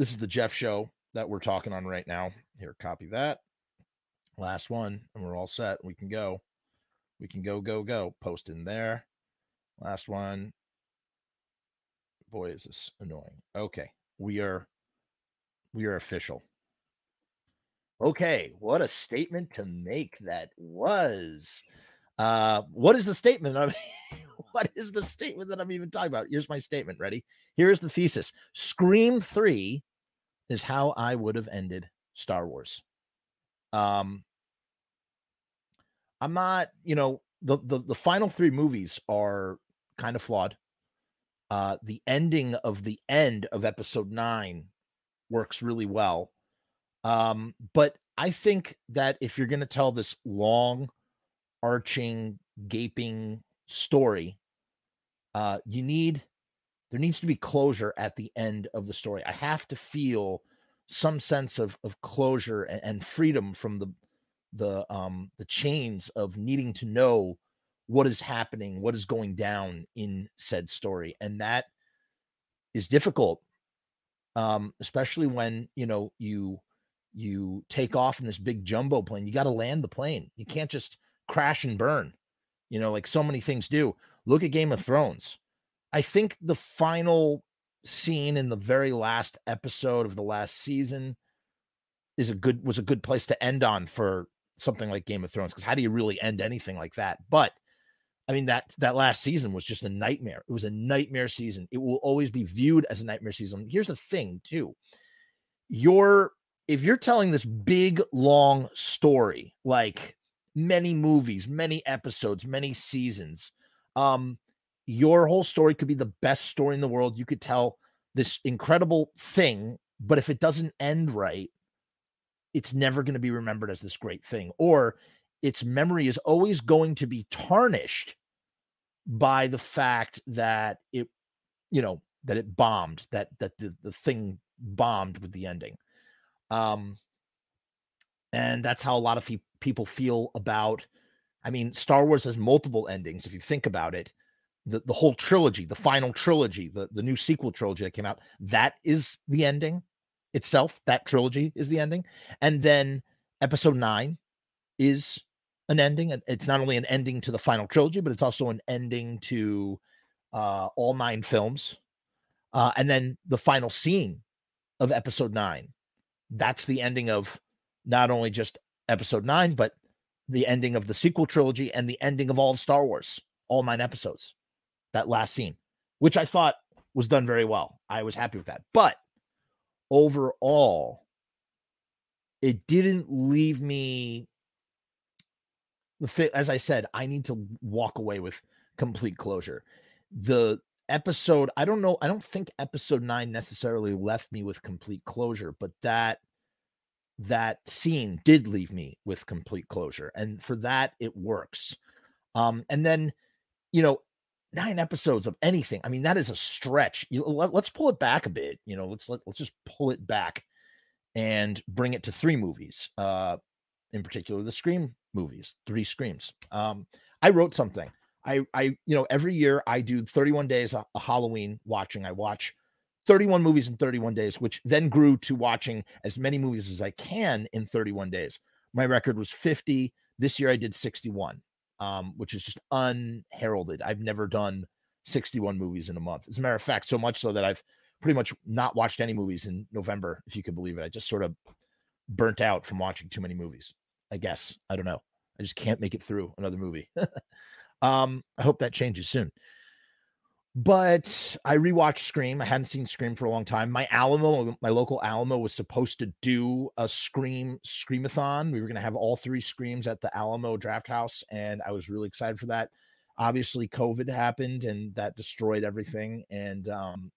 This is the Jeff show that we're talking on right now. Here, copy that. Last one, and we're all set. We can go. We can go, go, go. Post in there. Last one. Boy, is this annoying. Okay, we are official. Okay, what a statement to make that was. What is the statement? What is the statement that I'm even talking about? Here's my statement. Ready? Here's the thesis. Scream 3 is how I would have ended Star Wars. I'm not, you know, the final three movies are kind of flawed. The ending of the end of episode 9 works really well. But I think that if you're going to tell this long, arching, gaping story, there needs to be closure at the end of the story. I have to feel some sense of closure and freedom from the chains of needing to know what is happening, what is going down in said story. And that is difficult. Especially when, you know, you take off in this big jumbo plane, you got to land the plane. You can't just crash and burn, you know, like so many things do. Look at Game of Thrones. I think the final scene in the very last episode of the last season was a good place to end on for something like Game of Thrones, because how do you really end anything like that? But I mean, that last season was just a nightmare. It was a nightmare season. It will always be viewed as a nightmare season. Here's the thing too. If you're telling this big, long story, like many movies, many episodes, many seasons, your whole story could be the best story in the world. You could tell this incredible thing, but if it doesn't end right, it's never going to be remembered as this great thing, or its memory is always going to be tarnished by the fact that it, you know, that it bombed, that the thing bombed with the ending. And that's how a lot of people feel about, I mean, Star Wars has multiple endings. If you think about it, the whole trilogy, the final trilogy, the new sequel trilogy that came out, that is the ending itself. That trilogy is the ending. And then episode 9 is an ending. And it's not only an ending to the final trilogy, but it's also an ending to, all 9 films. And then the final scene of episode 9, that's the ending of not only just episode 9, but the ending of the sequel trilogy and the ending of all of Star Wars, all 9 episodes, that last scene, which I thought was done very well. I was happy with that. But overall, it didn't leave me, as I said, I need to walk away with complete closure. The episode, I don't think episode 9 necessarily left me with complete closure, but that scene did leave me with complete closure, and for that it works. And then, you know, 9 episodes of anything, I mean, that is a stretch. Let's pull it back a bit, you know, let's just pull it back and bring it to 3 movies, in particular the Scream movies, 3 Screams. I wrote something. I you know, every year I do 31 days of Halloween watching. I watch 31 movies in 31 days, which then grew to watching as many movies as I can in 31 days. My record was 50. This year I did 61, which is just unheralded. I've never done 61 movies in a month. As a matter of fact, so much so that I've pretty much not watched any movies in November, if you could believe it. I just sort of burnt out from watching too many movies, I guess. I don't know. I just can't make it through another movie. I hope that changes soon. But I rewatched Scream. I hadn't seen Scream for a long time. My local Alamo was supposed to do a Scream-a-thon. We were going to have all 3 Screams at the Alamo Draft House, and I was really excited for that. Obviously, COVID happened, and that destroyed everything, and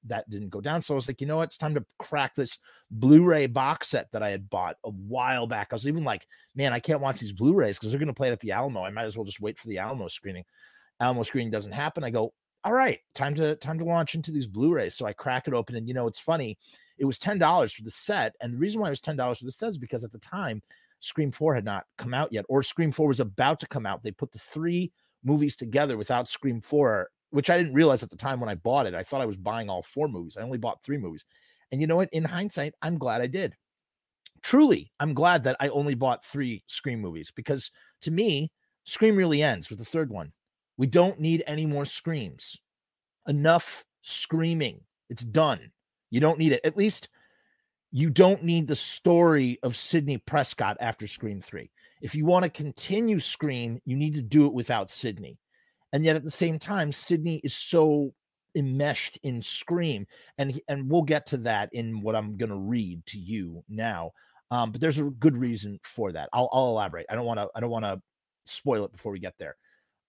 that didn't go down. So I was like, you know what? It's time to crack this Blu-ray box set that I had bought a while back. I was even like, man, I can't watch these Blu-rays because they're going to play it at the Alamo. I might as well just wait for the Alamo screening. Alamo screening doesn't happen. I go, all right, time to launch into these Blu-rays. So I crack it open, and you know, it's funny. It was $10 for the set, and the reason why it was $10 for the set is because at the time, Scream 4 had not come out yet, or Scream 4 was about to come out. They put the 3 movies together without Scream 4, which I didn't realize at the time when I bought it. I thought I was buying all 4 movies. I only bought 3 movies. And you know what? In hindsight, I'm glad I did. Truly, I'm glad that I only bought 3 Scream movies, because to me, Scream really ends with the third one. We don't need any more screams. Enough screaming. It's done. You don't need it. At least you don't need the story of Sydney Prescott after Scream 3. If you want to continue Scream, you need to do it without Sydney. And yet at the same time, Sydney is so enmeshed in Scream, and we'll get to that in what I'm going to read to you now. But there's a good reason for that. I'll elaborate. I don't want to spoil it before we get there.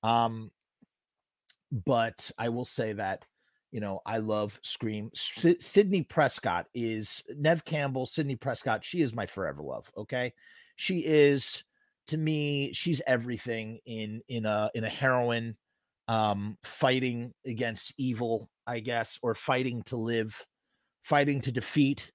But I will say that, you know, I love Scream. Sydney Prescott is Neve Campbell. Sydney Prescott, she is my forever love. Okay, she is to me. She's everything in a heroine fighting against evil, I guess, or fighting to live, fighting to defeat.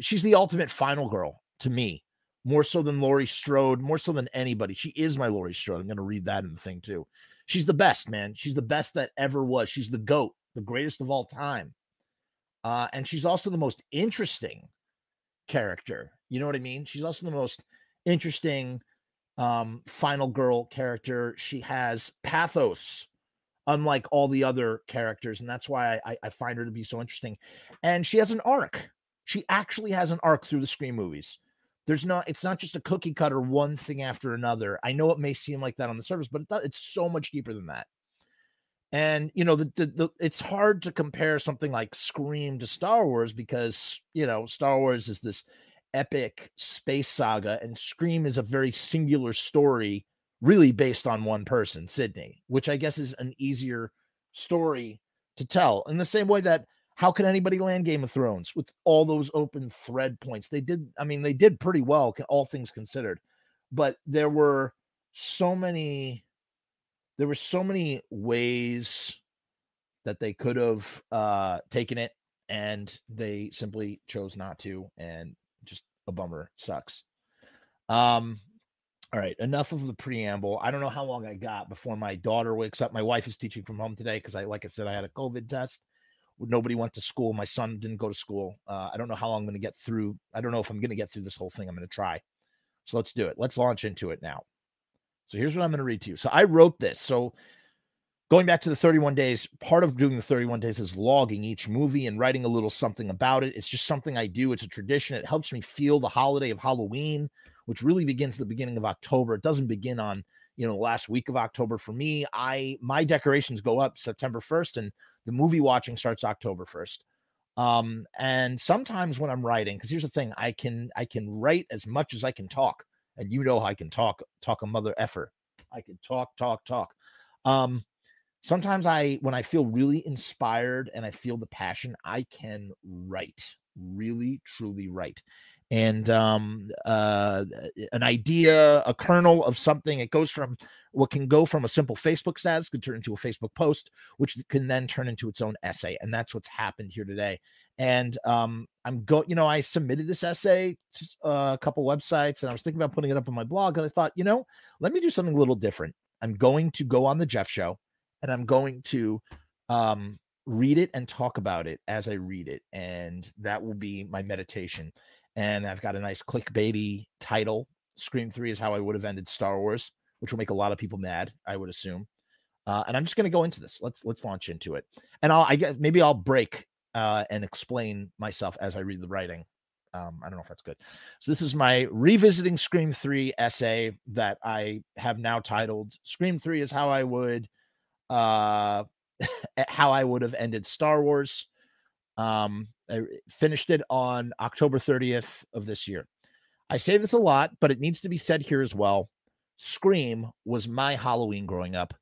She's the ultimate final girl to me. More so than Laurie Strode, more so than anybody. She is my Laurie Strode. I'm going to read that in the thing too. She's the best, man. She's the best that ever was. She's the GOAT, the greatest of all time. And she's also the most interesting character. You know what I mean? She's also the most interesting final girl character. She has pathos, unlike all the other characters. And that's why I find her to be so interesting. And she has an arc. She actually has an arc through the Scream movies. It's not just a cookie cutter, one thing after another. I know it may seem like that on the surface, but it's so much deeper than that. And, you know, it's hard to compare something like Scream to Star Wars because, you know, Star Wars is this epic space saga and Scream is a very singular story really based on one person, Sydney, which I guess is an easier story to tell in the same way that how can anybody land Game of Thrones with all those open thread points? They did pretty well, all things considered, but there were so many ways that they could have taken it, and they simply chose not to, and just a bummer. Sucks. All right, enough of the preamble. I don't know how long I got before my daughter wakes up. My wife is teaching from home today because I had a COVID test. Nobody went to school. My son didn't go to school. I don't know how long I'm going to get through. I don't know if I'm going to get through this whole thing. I'm going to try. So let's do it. Let's launch into it now. So here's what I'm going to read to you. So I wrote this. So going back to the 31 days, part of doing the 31 days is logging each movie and writing a little something about it. It's just something I do. It's a tradition. It helps me feel the holiday of Halloween, which really begins the beginning of October. It doesn't begin on, you know, the last week of October for me. My decorations go up September 1st and the movie watching starts October 1st. And sometimes when I'm writing, because here's the thing, I can write as much as I can talk. And you know, I can talk a mother effer. I can talk. Sometimes when I feel really inspired and I feel the passion, I can write, really, truly write. And an idea, a kernel of something, it goes from what can go from a simple Facebook status, could turn into a Facebook post, which can then turn into its own essay. And that's what's happened here today. And I submitted this essay to a couple websites, and I was thinking about putting it up on my blog, and I thought, you know, let me do something a little different. I'm going to go on the Jeff Show, and I'm going to read it and talk about it as I read it, and that will be my meditation. And I've got a nice clickbaity title. Scream 3 is how I would have ended Star Wars, which will make a lot of people mad, I would assume. And I'm just going to go into this. Let's launch into it. And I'll break and explain myself as I read the writing. I don't know if that's good. So this is my revisiting Scream 3 essay that I have now titled Scream 3 is how I would how I would have ended Star Wars. I finished it on October 30th of this year. I say this a lot, but it needs to be said here as well. Scream was my Halloween growing up.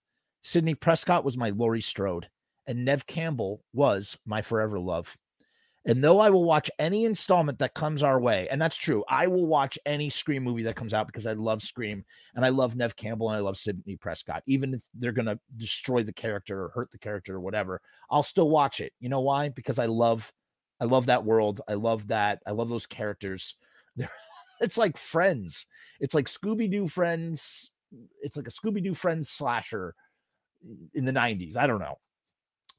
Sydney Prescott was my Laurie Strode, and Neve Campbell was my forever love. And though I will watch any installment that comes our way, and that's true, I will watch any Scream movie that comes out because I love Scream, and I love Neve Campbell, and I love Sydney Prescott. Even if they're going to destroy the character or hurt the character or whatever, I'll still watch it. You know why? Because I love that world. I love that. I love those characters. It's like Friends. It's like Scooby-Doo Friends. It's like a Scooby-Doo Friends slasher in the 90s. I don't know.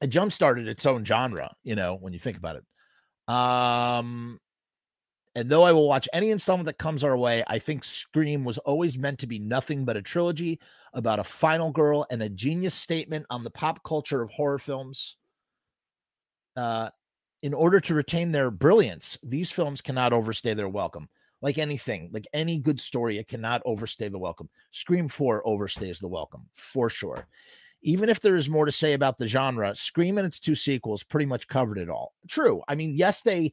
It jump-started its own genre, you know, when you think about it. And though I will watch any installment that comes our way, I think Scream was always meant to be nothing but a trilogy about a final girl and a genius statement on the pop culture of horror films. In order to retain their brilliance, these films cannot overstay their welcome. Like anything, like any good story, it cannot overstay the welcome. Scream 4 overstays the welcome, for sure. Even if there is more to say about the genre, Scream and its two sequels pretty much covered it all. True. I mean, yes, the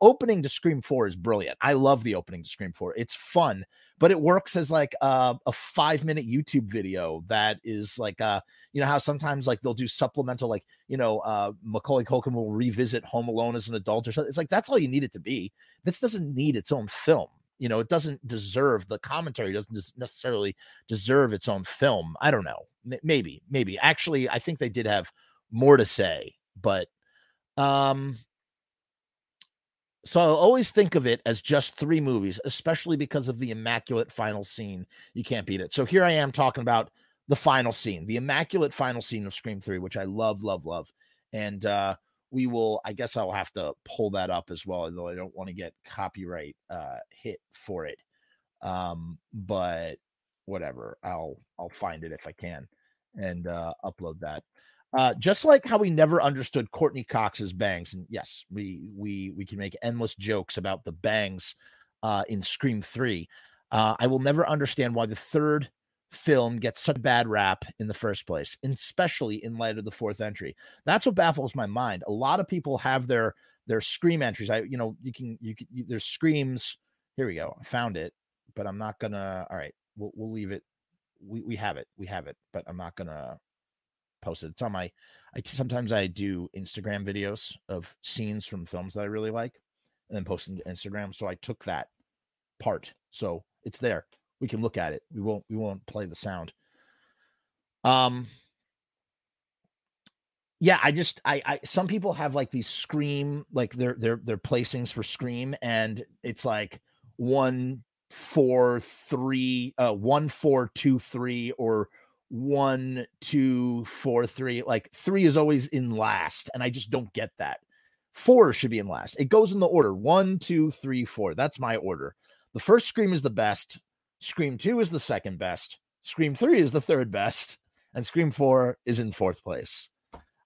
opening to Scream 4 is brilliant. I love the opening to Scream 4. It's fun, but it works as like a 5-minute YouTube video that is like, you know, how sometimes like they'll do supplemental, like, you know, Macaulay Culkin will revisit Home Alone as an adult or something. It's like, that's all you need it to be. This doesn't need its own film. You know, it doesn't deserve the commentary, doesn't necessarily deserve its own film. I don't know. Maybe. Actually, I think they did have more to say, but so I'll always think of it as just three movies, especially because of the immaculate final scene. You can't beat it. So here I am talking about the final scene, the immaculate final scene of Scream 3, which I love. And we will, I guess I'll have to pull that up as well, although I don't want to get copyright hit for it. But whatever, I'll find it if I can and upload that. Just like how we never understood Courtney Cox's bangs, and yes, we can make endless jokes about the bangs in Scream 3. I will never understand why the third film gets such a bad rap in the first place, especially in light of the fourth entry. That's what baffles my mind. A lot of people have their Scream entries. There's Screams. Here we go. I found it, but I'm not gonna. All right. We'll leave it. We have it, but I'm not gonna post it. It's on my. Sometimes I do Instagram videos of scenes from films that I really like, and then post them to Instagram. So I took that part, so it's there. We can look at it. We won't play the sound. Yeah, I some people have like these Scream, like their placings for Scream, and it's like 1 4 3 1 4 2 3 or 1 2 4 3. Like 3 is always in last, and I just don't get that. 4 should be in last. It goes in the order 1 2 3 4. That's my order. The first Scream is the best. Scream 2 is the second best. Scream 3 is the third best, and Scream 4 is in fourth place.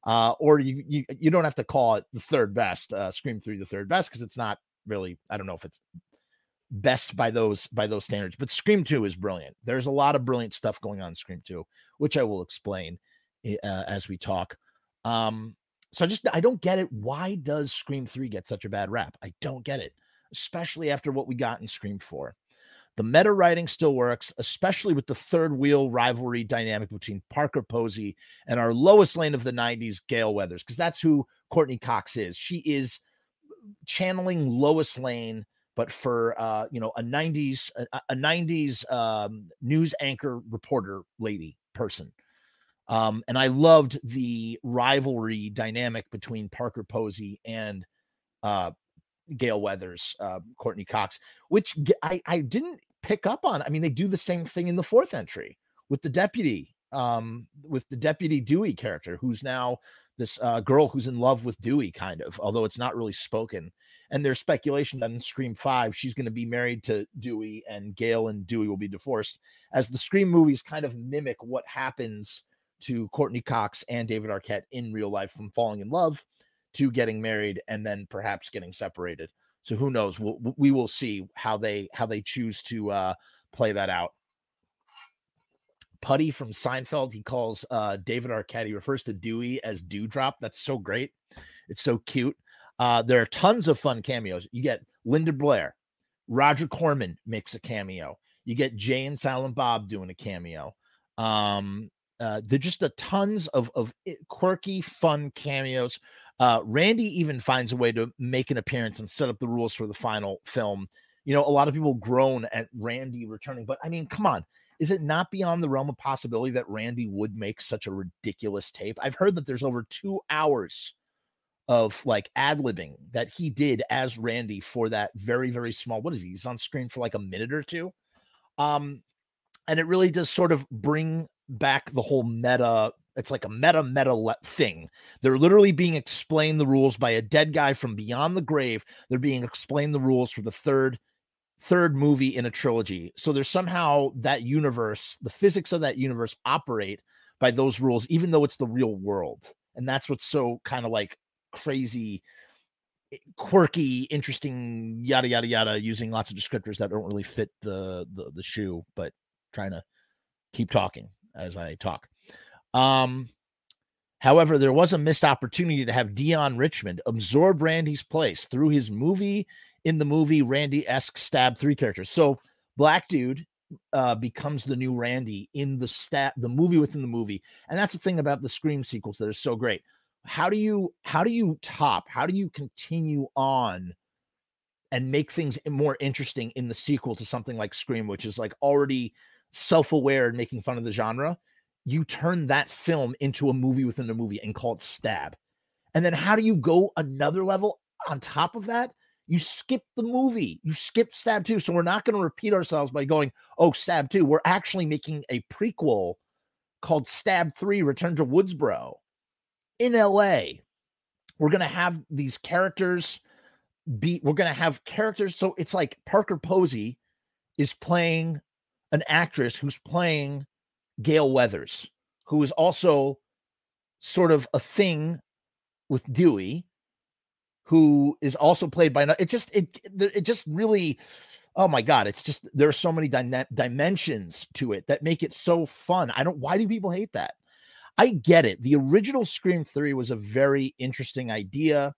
Or you don't have to call it the third best. Scream 3 the third best, because it's not really. I don't know if it's best by those standards, but Scream 2 is brilliant. There's a lot of brilliant stuff going on in Scream 2, which I will explain as we talk. So I don't get it. Why does Scream 3 get such a bad rap? I don't get it, especially after what we got in Scream 4. The meta writing still works, especially with the third wheel rivalry dynamic between Parker Posey and our Lois Lane of the 90s, Gail Weathers, because that's who Courtney Cox is. She is channeling Lois Lane, but for a 90s news anchor reporter lady person. And I loved the rivalry dynamic between Parker Posey and Gail Weathers, Courtney Cox, which I didn't pick up on. I mean, they do the same thing in the fourth entry with the deputy, Dewey character, who's now this girl who's in love with Dewey, kind of, although it's not really spoken. And there's speculation that in Scream 5, she's going to be married to Dewey, and Gail and Dewey will be divorced, as the Scream movies kind of mimic what happens to Courtney Cox and David Arquette in real life, from falling in love to getting married and then perhaps getting separated. So who knows? We will see how they choose to play that out. Putty from Seinfeld, he calls David Arquette, he refers to Dewey as Dewdrop. That's so great. It's so cute. There are tons of fun cameos. You get Linda Blair. Roger Corman makes a cameo. You get Jay and Silent Bob doing a cameo. They're just a tons of quirky, fun cameos. Randy even finds a way to make an appearance and set up the rules for the final film. You know, a lot of people groan at Randy returning, but I mean, come on. Is it not beyond the realm of possibility that Randy would make such a ridiculous tape? I've heard that there's over 2 hours of like ad-libbing that he did as Randy for that very, very small. What is he? He's on screen for like a minute or two. And it really does sort of bring back the whole meta It's like a meta thing. They're literally being explained the rules by a dead guy from beyond the grave. They're being explained the rules for the third movie in a trilogy. So there's somehow that universe, the physics of that universe operate by those rules, even though it's the real world. And that's what's so kind of like crazy, quirky, interesting, yada, yada, yada, using lots of descriptors that don't really fit the shoe, but trying to keep talking as I talk. However, there was a missed opportunity to have Dion Richmond absorb Randy's place through his movie in the movie Randy-esque Stab 3 characters. So black dude becomes the new Randy in the Stab, the movie within the movie. And that's the thing about the Scream sequels that is so great. How do you continue on and make things more interesting in the sequel to something like Scream, which is like already self-aware and making fun of the genre? You turn that film into a movie within a movie and call it Stab. And then how do you go another level on top of that? You skip the movie. You skip Stab 2. So we're not going to repeat ourselves by going, oh, Stab 2. We're actually making a prequel called Stab 3, Return to Woodsboro in LA. We're going to have these characters characters. So it's like Parker Posey is playing an actress who's playing Gail Weathers, who is also sort of a thing with Dewey, who is also played by it just really, oh my God, it's just, there are so many dimensions to it that make it so fun. Why do people hate that? I get it. The original Scream 3 was a very interesting idea,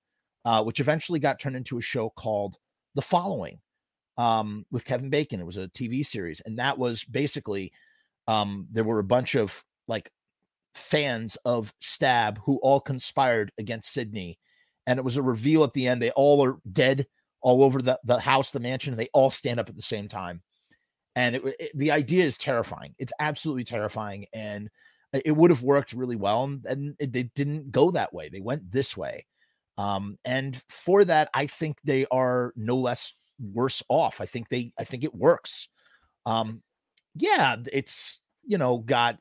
which eventually got turned into a show called The Following with Kevin Bacon. It was a TV series. And that was basically, there were a bunch of like fans of Stab who all conspired against Sydney. And it was a reveal at the end. They all are dead all over the house, the mansion. They all stand up at the same time. And the idea is terrifying. It's absolutely terrifying. And it would have worked really well. And they didn't go that way. They went this way. And for that, I think they are no less worse off. I think it works. Yeah, it's, God,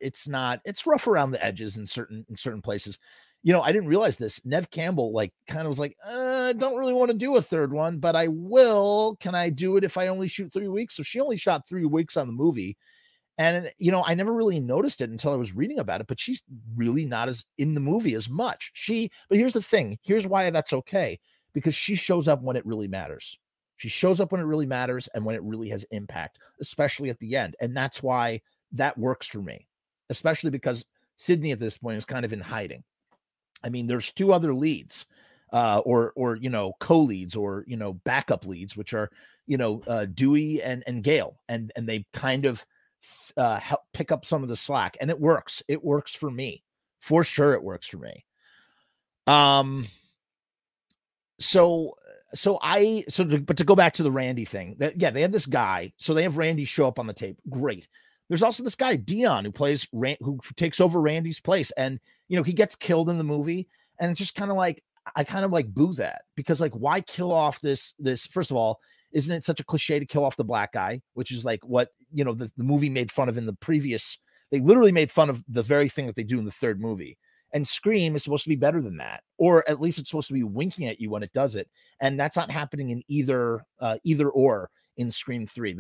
it's rough around the edges in certain places. I didn't realize this. Neve Campbell, kind of was like, I don't really want to do a third one, but I will. Can I do it if I only shoot 3 weeks? So she only shot 3 weeks on the movie. And, I never really noticed it until I was reading about it, but she's really not as in the movie as much. But here's the thing. Here's why that's okay. Because she shows up when it really matters. She shows up when it really matters and when it really has impact, especially at the end. And that's why that works for me, especially because Sydney at this point is kind of in hiding. I mean, there's two other leads, or co-leads or, backup leads, which are, Dewey and Gail, and they kind of help pick up some of the slack, and it works. It works for me. For sure. It works for me. But to go back to the Randy thing, they had this guy. So they have Randy show up on the tape. Great. There's also this guy, Dion, who takes over Randy's place, and he gets killed in the movie, and it's just kind of like, I kind of like boo that, because why kill off this? First of all, isn't it such a cliche to kill off the black guy, which is like what, the movie made fun of in the previous, they literally made fun of the very thing that they do in the third movie. And Scream is supposed to be better than that, or at least it's supposed to be winking at you when it does it. And that's not happening in either or in Scream 3.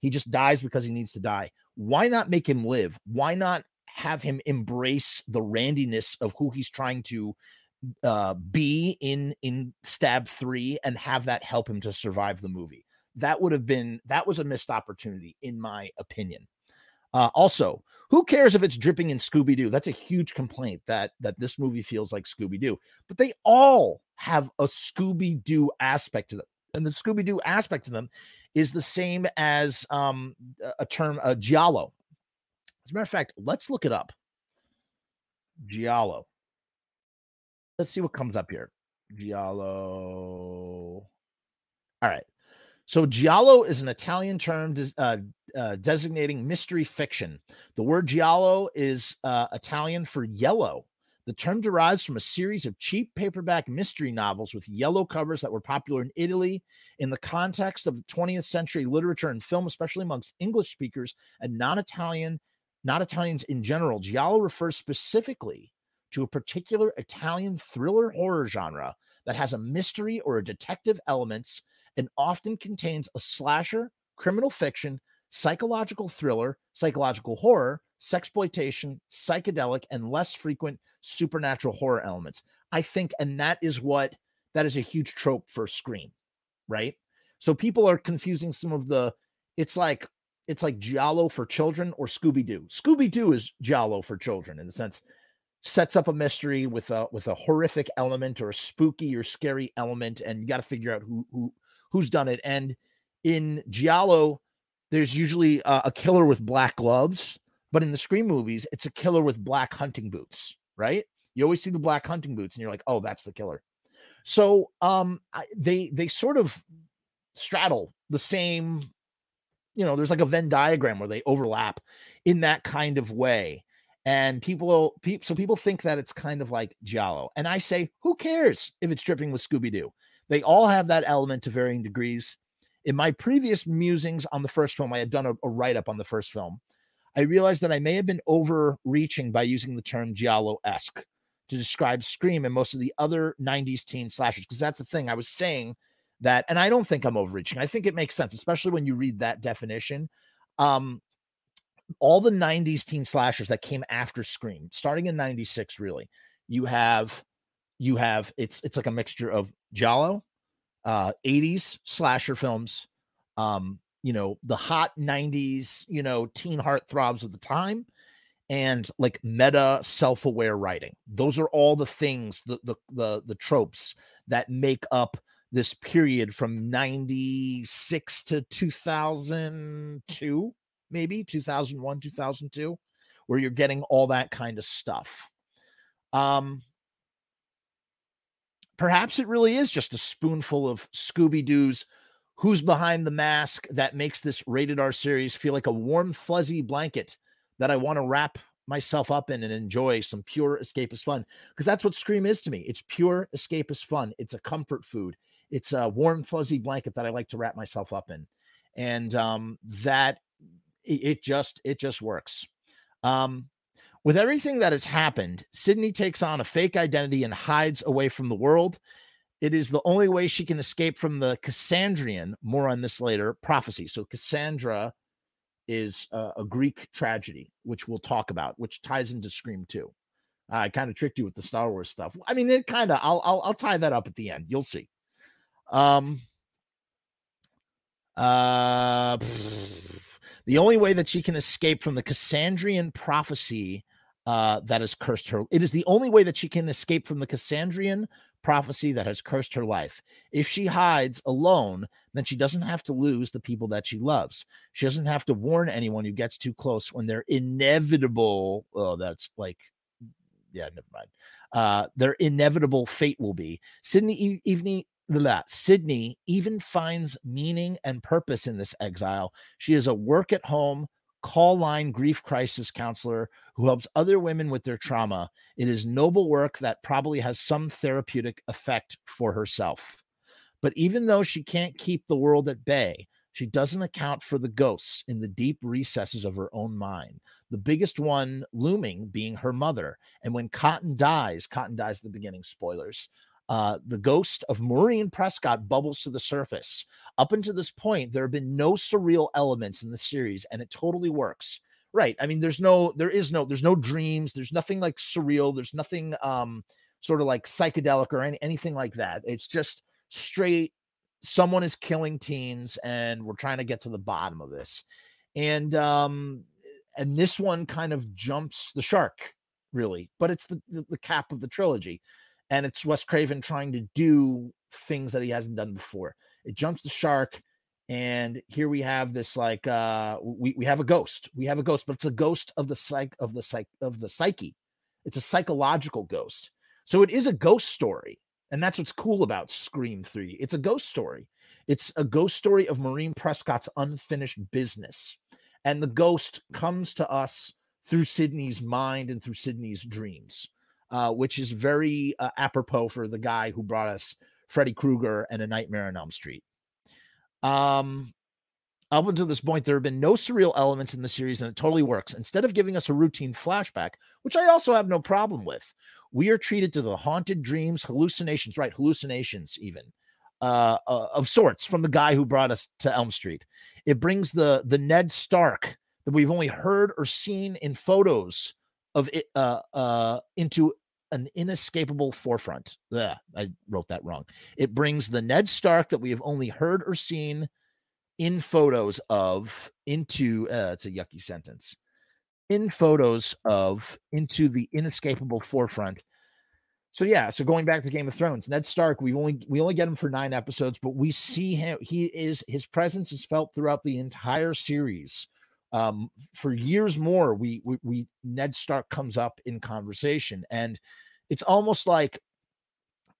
He just dies because he needs to die. Why not make him live? Why not have him embrace the Randiness of who he's trying to be in Stab 3, and have that help him to survive the movie? That was a missed opportunity, in my opinion. Also, who cares if it's dripping in Scooby-Doo? That's a huge complaint that this movie feels like Scooby-Doo, but they all have a Scooby-Doo aspect to them. And the Scooby-Doo aspect to them is the same as a term, giallo. As a matter of fact, let's look it up. Giallo. Let's see what comes up here. Giallo. All right. So giallo is an Italian term designating mystery fiction. The word giallo is Italian for yellow. The term derives from a series of cheap paperback mystery novels with yellow covers that were popular in Italy. In the context of 20th century literature and film, especially amongst English speakers and non-Italian not Italians in general, giallo refers specifically to a particular Italian thriller horror genre that has a mystery or a detective elements and often contains a slasher, criminal fiction, psychological thriller, psychological horror, sexploitation, psychedelic, and less frequent supernatural horror elements. I think, and that is a huge trope for Scream, right? So people are confusing some of the, it's like giallo for children or Scooby-Doo. Scooby-Doo is giallo for children in the sense sets up a mystery with a horrific element or a spooky or scary element, and you got to figure out who's done it. And in giallo, there's usually a killer with black gloves, but in the Scream movies, it's a killer with black hunting boots, right? You always see the black hunting boots, and you're like, oh, that's the killer. So they sort of straddle the same, you know, there's like a Venn diagram where they overlap in that kind of way. And people think that it's kind of like giallo. And I say, who cares if it's dripping with Scooby-Doo? They all have that element to varying degrees. In my previous musings on the first film, I had done a write-up on the first film. I realized that I may have been overreaching by using the term giallo-esque to describe Scream and most of the other 90s teen slashers, because that's the thing I was saying that, and I don't think I'm overreaching. I think it makes sense, especially when you read that definition. All the 90s teen slashers that came after Scream, starting in 96, really, you have it's like a mixture of giallo, 80s slasher films, you know, the hot 90s, you know, teen heartthrobs of the time, and like meta self-aware writing. Those are all the things, the tropes that make up this period from 96 to 2002, maybe 2001, 2002, where you're getting all that kind of stuff. Perhaps it really is just a spoonful of Scooby-Doo's Who's Behind the Mask that makes this rated R series feel like a warm, fuzzy blanket that I want to wrap myself up in and enjoy some pure escapist fun. Because that's what Scream is to me. It's pure escapist fun. It's a comfort food. It's a warm, fuzzy blanket that I like to wrap myself up in. And it just works. With everything that has happened, Sydney takes on a fake identity and hides away from the world. It is the only way she can escape from the Cassandrian, more on this later, prophecy. So Cassandra is a Greek tragedy, which we'll talk about, which ties into Scream 2. I kind of tricked you with the Star Wars stuff. I mean, it kind of, I'll tie that up at the end. You'll see. The only way that she can escape from the Cassandrian prophecy that has cursed her. It is the only way that she can escape from the Cassandrian prophecy that has cursed her life. If she hides alone, then she doesn't have to lose the people that she loves. She doesn't have to warn anyone who gets too close when they're inevitable. Oh, that's like, yeah, never mind. Their inevitable fate will be. Sydney even finds meaning and purpose in this exile. She is a work-at-home, call-line grief crisis counselor who helps other women with their trauma. It is noble work that probably has some therapeutic effect for herself. But even though she can't keep the world at bay, she doesn't account for the ghosts in the deep recesses of her own mind, the biggest one looming being her mother. And when Cotton dies at the beginning, spoilers, the ghost of Maureen Prescott bubbles to the surface. Up until this point, there have been no surreal elements in the series, and it totally works. Right. I mean, there's no dreams. There's nothing like surreal. There's nothing sort of like psychedelic or anything like that. It's just straight. Someone is killing teens and we're trying to get to the bottom of this. And this one kind of jumps the shark, really, but it's the cap of the trilogy. And it's Wes Craven trying to do things that he hasn't done before. It jumps the shark. And here we have this, like, we have a ghost. We have a ghost, but it's a ghost of the psyche. It's a psychological ghost. So it is a ghost story. And that's what's cool about Scream 3. It's a ghost story. It's a ghost story of Maureen Prescott's unfinished business. And the ghost comes to us through Sydney's mind and through Sydney's dreams. Which is very apropos for the guy who brought us Freddy Krueger and A Nightmare on Elm Street. Up until this point, there have been no surreal elements in the series, and it totally works. Instead of giving us a routine flashback, which I also have no problem with, we are treated to the haunted dreams, hallucinations, right? Hallucinations even, of sorts from the guy who brought us to Elm Street. It brings the Ned Stark that we've only heard or seen in photos of it into an inescapable forefront. Ugh, I wrote that wrong. It brings the Ned Stark that we have only heard or seen in photos of into it's a yucky sentence, in photos of into the inescapable forefront. So yeah, so going back to Game of Thrones, Ned Stark, we only get him for 9 episodes, but we see him. His presence is felt throughout the entire series. For years more, Ned Stark comes up in conversation, and it's almost like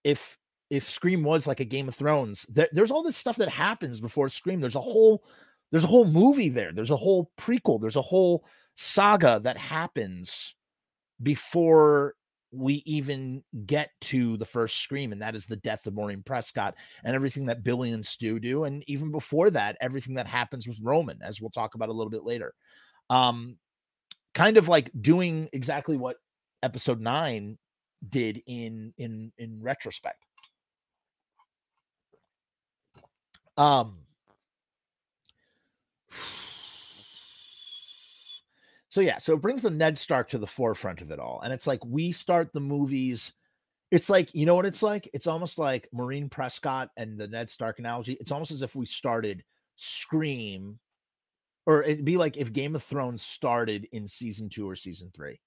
if Scream was like a Game of Thrones, there's all this stuff that happens before Scream. There's a whole movie there. There's a whole prequel. There's a whole saga that happens before we even get to the first Scream, and that is the death of Maureen Prescott and everything that Billy and Stu do, and even before that, everything that happens with Roman, as we'll talk about a little bit later. Kind of like doing exactly what episode 9 did in retrospect. So yeah, so it brings the Ned Stark to the forefront of it all. And it's like, we start the movies. It's like, you know what it's like? It's almost like Maureen Prescott and the Ned Stark analogy. It's almost as if we started Scream, or it'd be like if Game of Thrones started in season 2 or season 3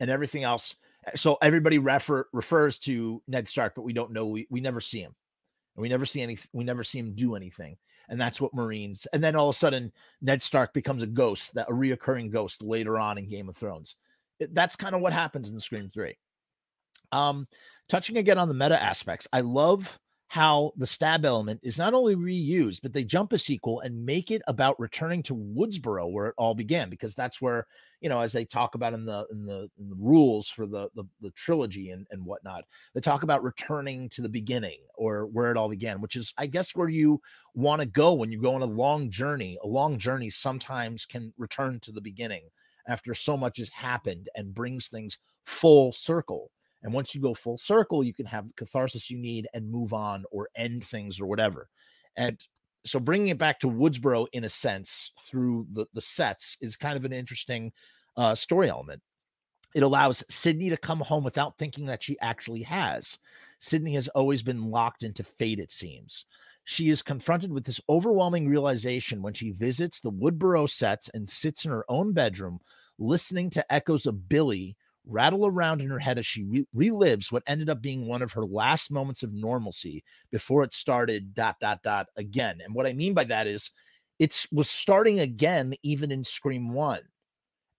and everything else. So everybody refers to Ned Stark, but we don't know. We never see him. And we never see him do anything. And that's what Marines. And then all of a sudden, Ned Stark becomes a ghost, a reoccurring ghost later on in Game of Thrones. That's kind of what happens in Scream 3. Touching again on the meta aspects, I love how the stab element is not only reused, but they jump a sequel and make it about returning to Woodsboro, where it all began, because that's where, you know, as they talk about in the rules for the trilogy and whatnot, they talk about returning to the beginning, or where it all began, which is, I guess, where you want to go when you go on a long journey. A long journey sometimes can return to the beginning after so much has happened and brings things full circle. And once you go full circle, you can have the catharsis you need and move on or end things or whatever. And so bringing it back to Woodsboro, in a sense, through the sets is kind of an interesting story element. It allows Sydney to come home without thinking that she actually has. Sydney has always been locked into fate, it seems. She is confronted with this overwhelming realization when she visits the Woodsboro sets and sits in her own bedroom, listening to echoes of Billy rattle around in her head as she relives what ended up being one of her last moments of normalcy before it started ... again. And what I mean by that is it was starting again, even in Scream 1.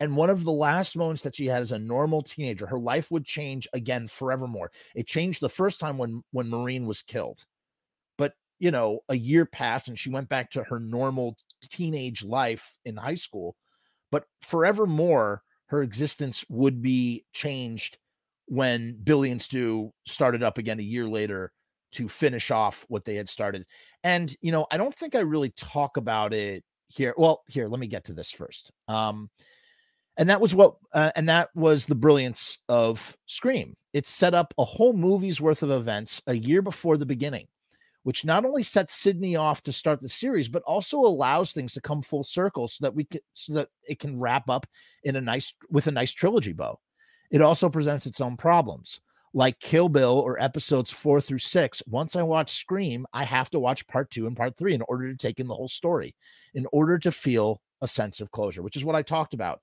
And one of the last moments that she had as a normal teenager, her life would change again forevermore. It changed the first time when Maureen was killed. But, you know, a year passed and she went back to her normal teenage life in high school. But forevermore, her existence would be changed when Billy and Stu started up again a year later to finish off what they had started. And, you know, I don't think I really talk about it here. Well, here, let me get to this first. And that was the brilliance of Scream. It set up a whole movie's worth of events a year before the beginning, which not only sets Sydney off to start the series, but also allows things to come full circle so that it can wrap up with a nice trilogy bow. It also presents its own problems, like Kill Bill or episodes 4 through 6. Once I watch Scream, I have to watch part 2 and part 3 in order to take in the whole story, in order to feel a sense of closure, which is what I talked about.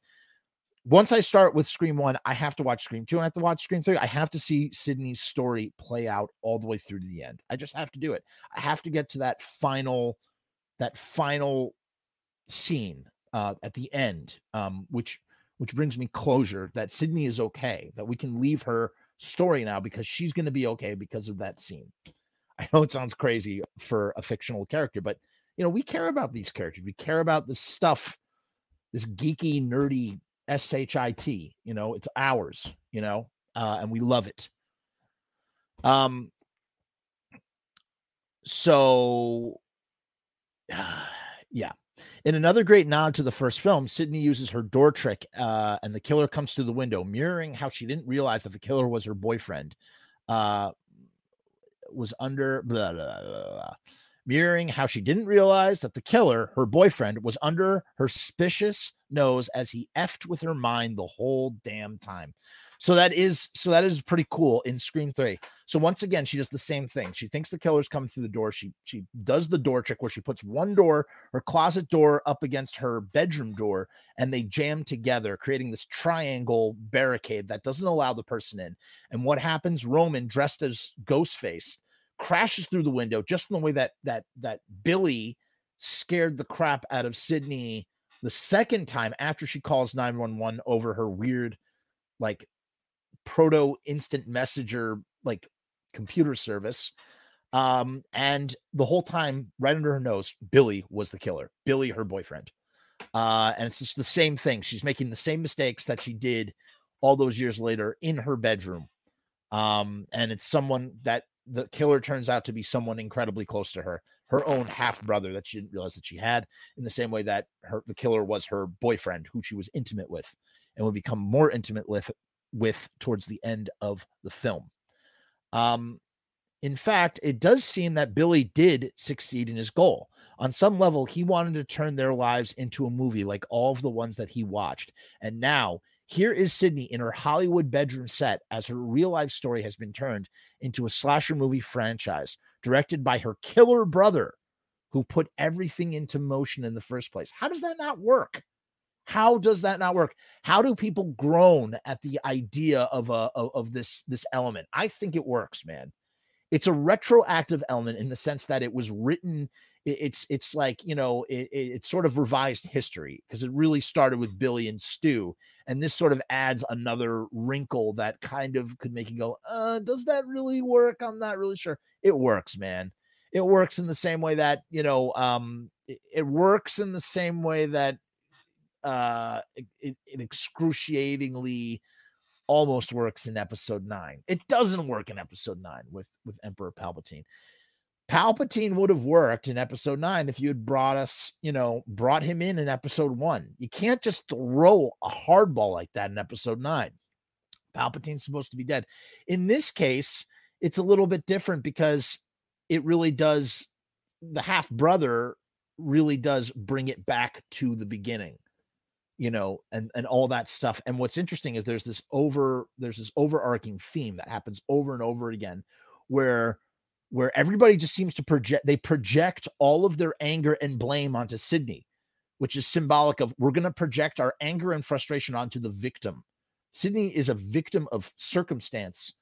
Once I start with Scream 1, I have to watch Scream 2, and I have to watch Scream 3. I have to see Sydney's story play out all the way through to the end. I just have to do it. I have to get to that final scene at the end, which brings me closure that Sydney is okay, that we can leave her story now because she's going to be okay because of that scene. I know it sounds crazy for a fictional character, but, you know, we care about these characters. We care about this stuff, this geeky, nerdy SHIT, you know, it's ours, you know, and we love it. So, yeah, In another great nod to the first film, Sydney uses her door trick and the killer comes through the window, mirroring how she didn't realize that the killer was her boyfriend. Mirroring how she didn't realize that the killer, her boyfriend, was under her suspicious nose as he effed with her mind the whole damn time. So that is pretty cool in Scream 3. So once again, she does the same thing. She thinks the killer's coming through the door. She does the door trick where she puts one door, her closet door, up against her bedroom door, and they jam together, creating this triangle barricade that doesn't allow the person in. And what happens? Roman, dressed as Ghostface, crashes through the window just in the way that Billy scared the crap out of Sydney the second time after she calls 911 over her weird, like, proto instant messenger, like, computer service. And the whole time, right under her nose, Billy was the killer, Billy, her boyfriend. And it's just the same thing. She's making the same mistakes that she did all those years later in her bedroom. And it's someone that the killer turns out to be someone incredibly close to her, her own half brother that she didn't realize that she had, in the same way that the killer was her boyfriend, who she was intimate with and would become more intimate with towards the end of the film. In fact, it does seem that Billy did succeed in his goal. On some level, he wanted to turn their lives into a movie like all of the ones that he watched. And now here is Sydney in her Hollywood bedroom set as her real life story has been turned into a slasher movie franchise directed by her killer brother, who put everything into motion in the first place. How does that not work? How does that not work? How do people groan at the idea of this element? I think it works, man. It's a retroactive element in the sense that it was written. It's like, you know, it's sort of revised history, because it really started with Billy and Stu, and this sort of adds another wrinkle that kind of could make you go, does that really work? I'm not really sure. It works, man. It works in the same way that, you know, it works in the same way that it excruciatingly almost works in episode 9. It doesn't work in episode 9 with Emperor Palpatine. Palpatine would have worked in episode 9 if you had brought him in episode 1. You can't just throw a hardball like that in episode 9. Palpatine's supposed to be dead. In this case, it's a little bit different, because it really does. The half brother really does bring it back to the beginning, you know, and all that stuff. And what's interesting is there's this overarching theme that happens over and over again, where everybody just seems to project all of their anger and blame onto Sydney, which is symbolic of, we're going to project our anger and frustration onto the victim. Sydney is a victim of circumstance.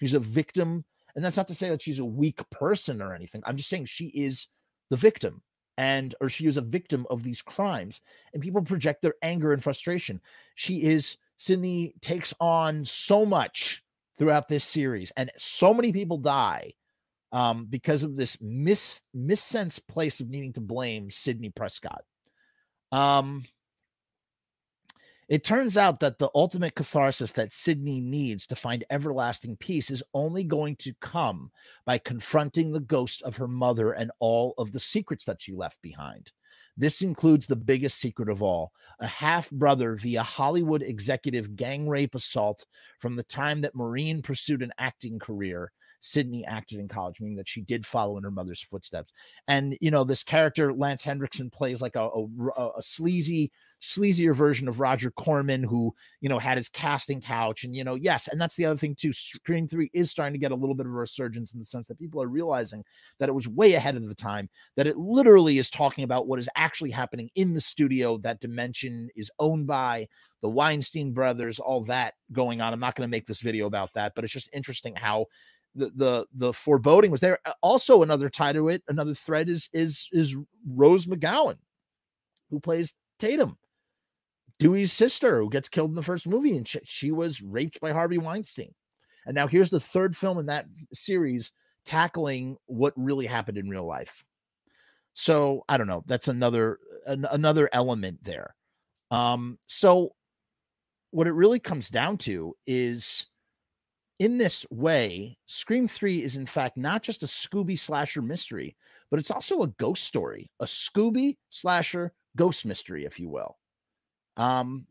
She's a victim. And that's not to say that she's a weak person or anything. I'm just saying she is the victim. Or she is a victim of these crimes, and people project their anger and frustration. Sydney takes on so much throughout this series, and so many people die because of this missense place of needing to blame Sydney Prescott. It turns out that the ultimate catharsis that Sydney needs to find everlasting peace is only going to come by confronting the ghost of her mother and all of the secrets that she left behind. This includes the biggest secret of all, a half-brother via Hollywood executive gang rape assault from the time that Maureen pursued an acting career. Sydney acted in college, meaning that she did follow in her mother's footsteps. And, you know, this character, Lance Henriksen, plays like a sleazier version of Roger Corman, who, you know, had his casting couch. And, you know, yes, and that's the other thing too. Scream 3 is starting to get a little bit of a resurgence in the sense that people are realizing that it was way ahead of the time, that it literally is talking about what is actually happening in the studio. That dimension is owned by the Weinstein brothers, all that going on. I'm not going to make this video about that, but it's just interesting how the foreboding was there. Also, another tie to it, another thread is Rose McGowan, who plays Tatum, Dewey's sister, who gets killed in the first movie, and she was raped by Harvey Weinstein. And now here's the third film in that series tackling what really happened in real life. So I don't know. That's another element there. So what it really comes down to is, in this way, Scream 3 is in fact not just a Scooby slasher mystery, but it's also a ghost story, a Scooby slasher ghost mystery, if you will,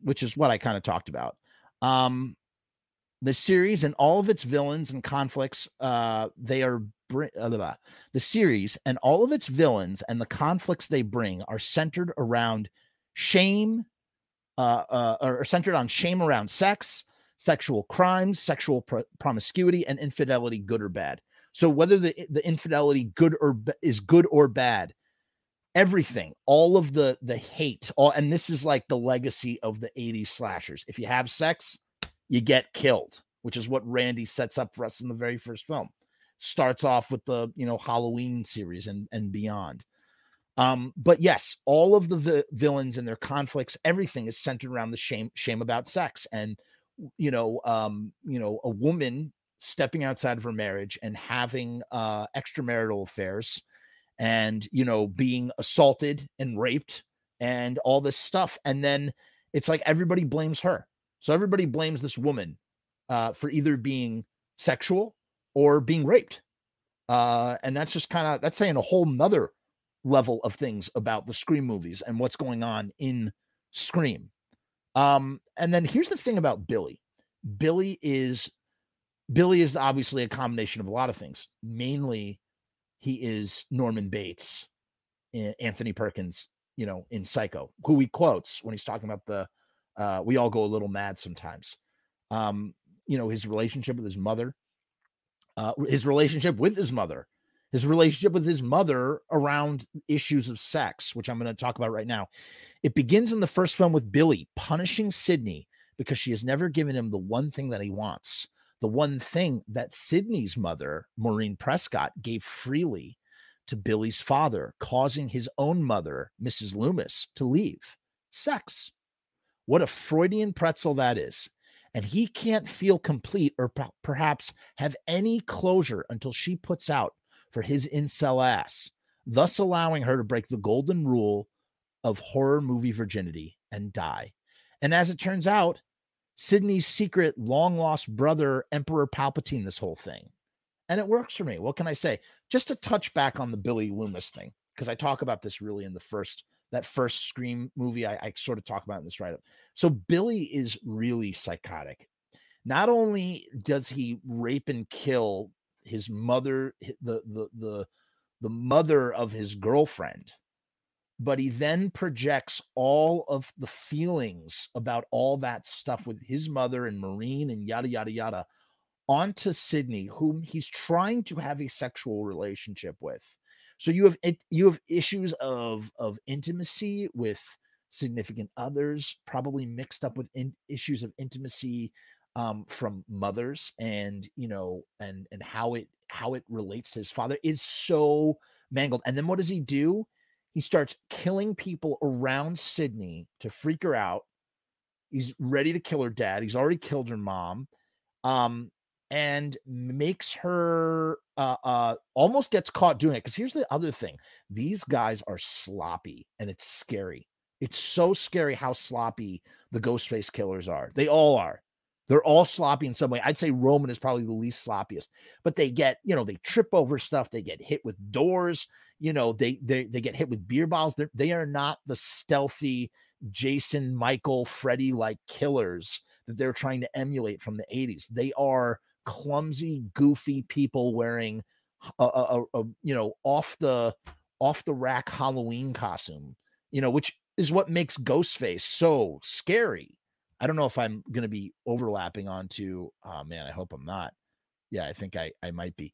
which is what I kind of talked about. The series and all of its villains and conflicts, the series and all of its villains and the conflicts they bring are centered around shame, or centered on shame around sex, sexual crimes, sexual promiscuity, and infidelity, good or bad. So whether the infidelity is good or bad, everything, all of the hate, and this is like the legacy of the 80s slashers. If you have sex, you get killed, which is what Randy sets up for us in the very first film. Starts off with the, Halloween series and beyond. But yes, all of the villains and their conflicts, everything is centered around the shame about sex and, a woman stepping outside of her marriage and having extramarital affairs and, being assaulted and raped and all this stuff. And then it's like everybody blames her. So everybody blames this woman for either being sexual or being raped. And that's just that's saying a whole nother level of things about the Scream movies and what's going on in Scream. And then here's the thing about Billy. Billy is obviously a combination of a lot of things. Mainly, he is Norman Bates, Anthony Perkins, in Psycho, who he quotes when he's talking about the, we all go a little mad sometimes. His relationship with his mother, his relationship with his mother around issues of sex, which I'm going to talk about right now. It begins in the first film with Billy punishing Sydney because she has never given him the one thing that he wants. The one thing that Sydney's mother, Maureen Prescott, gave freely to Billy's father, causing his own mother, Mrs. Loomis, to leave. Sex. What a Freudian pretzel that is. And he can't feel complete or perhaps have any closure until she puts out for his incel ass, thus allowing her to break the golden rule of horror movie virginity and die. And as it turns out, Sydney's secret long-lost brother, Emperor Palpatine, this whole thing. And it works for me. What can I say? Just to touch back on the Billy Loomis thing, because I talk about this really in that first Scream movie, I sort of talk about in this write-up. So Billy is really psychotic. Not only does he rape and kill his mother, the mother of his girlfriend, but he then projects all of the feelings about all that stuff with his mother and Maureen and yada, yada, yada onto Sydney, whom he's trying to have a sexual relationship with. So you have issues of intimacy with significant others, probably mixed up with issues of intimacy from mothers, and and how it relates to his father is so mangled. And then what does he do? He starts killing people around Sydney to freak her out. He's ready to kill her dad. He's already killed her mom. And makes her almost gets caught doing it. Because here's the other thing. These guys are sloppy, and it's scary. It's so scary how sloppy the Ghostface killers are. They all are. They're all sloppy in some way. I'd say Roman is probably the least sloppiest. But they get, they trip over stuff. They get hit with doors. They get hit with beer bottles. They are not the stealthy Jason, Michael, Freddy-like killers that they're trying to emulate from the 80s. They are clumsy, goofy people wearing a off the rack Halloween costume, which is what makes Ghostface so scary. I don't know if I'm going to be overlapping onto, oh man, I hope I'm not. Yeah, I think I might be.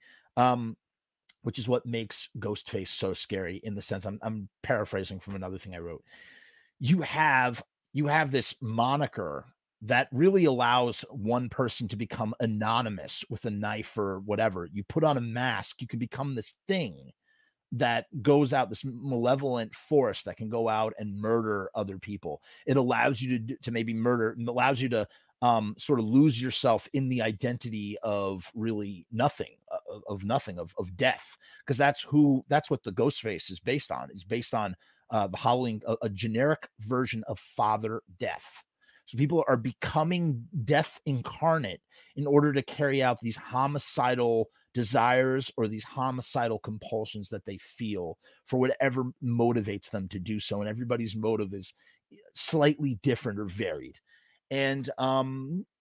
Which is what makes Ghostface so scary, in the sense I'm paraphrasing from another thing I wrote. You have this moniker that really allows one person to become anonymous with a knife or whatever. You put on a mask, you can become this thing that goes out, this malevolent force that can go out and murder other people. It allows you to maybe murder, and allows you to sort of lose yourself in the identity of really nothing, of death. Because that's what the Ghostface is based on. It's based on the Howling, a generic version of Father Death. So people are becoming death incarnate in order to carry out these homicidal desires or these homicidal compulsions that they feel for whatever motivates them to do so. And everybody's motive is slightly different or varied. And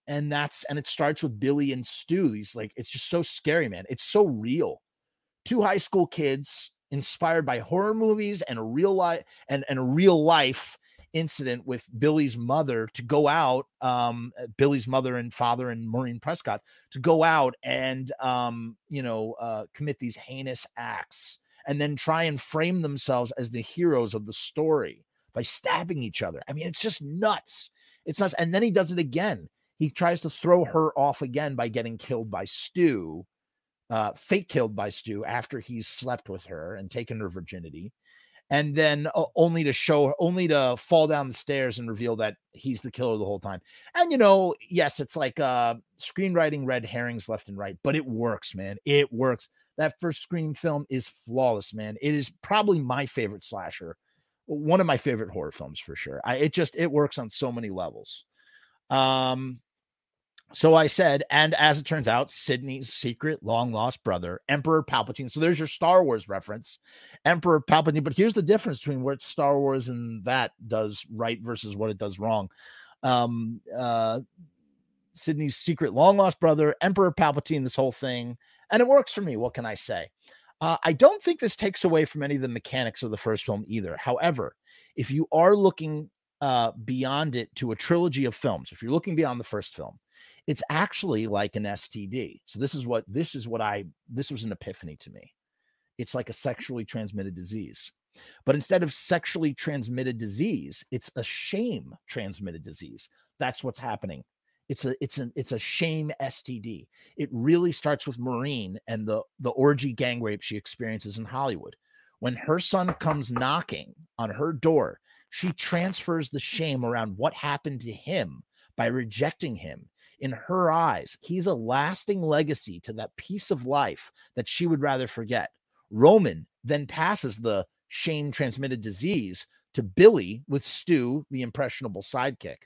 it starts with Billy and Stu. These, like, it's just so scary, man. It's so real. Two high school kids inspired by horror movies and a real life incident with Billy's mother to go out, Billy's mother and father and Maureen Prescott to go out and, commit these heinous acts and then try and frame themselves as the heroes of the story by stabbing each other. I mean, it's just nuts. It's nuts. And then he does it again. He tries to throw her off again by getting killed by Stu, fake killed by Stu after he's slept with her and taken her virginity. And then only to fall down the stairs and reveal that he's the killer the whole time. And, yes, it's like screenwriting red herrings left and right, but it works, man. It works. That first Scream film is flawless, man. It is probably my favorite slasher, one of my favorite horror films for sure. It works on so many levels. So I said, and as it turns out, Sydney's secret long-lost brother, Emperor Palpatine. So there's your Star Wars reference, Emperor Palpatine. But here's the difference between what Star Wars and that does right versus what it does wrong. Sydney's secret long-lost brother, Emperor Palpatine, this whole thing. And it works for me. What can I say? I don't think this takes away from any of the mechanics of the first film either. However, if you are looking beyond it to a trilogy of films, if you're looking beyond the first film, it's actually like an STD. So this was an epiphany to me. It's like a sexually transmitted disease, but instead of sexually transmitted disease, it's a shame transmitted disease. That's what's happening. It's a shame STD. It really starts with Maureen and the orgy gang rape she experiences in Hollywood. When her son comes knocking on her door, she transfers the shame around what happened to him by rejecting him. In her eyes, he's a lasting legacy to that piece of life that she would rather forget. Roman then passes the shame-transmitted disease to Billy with Stu, the impressionable sidekick.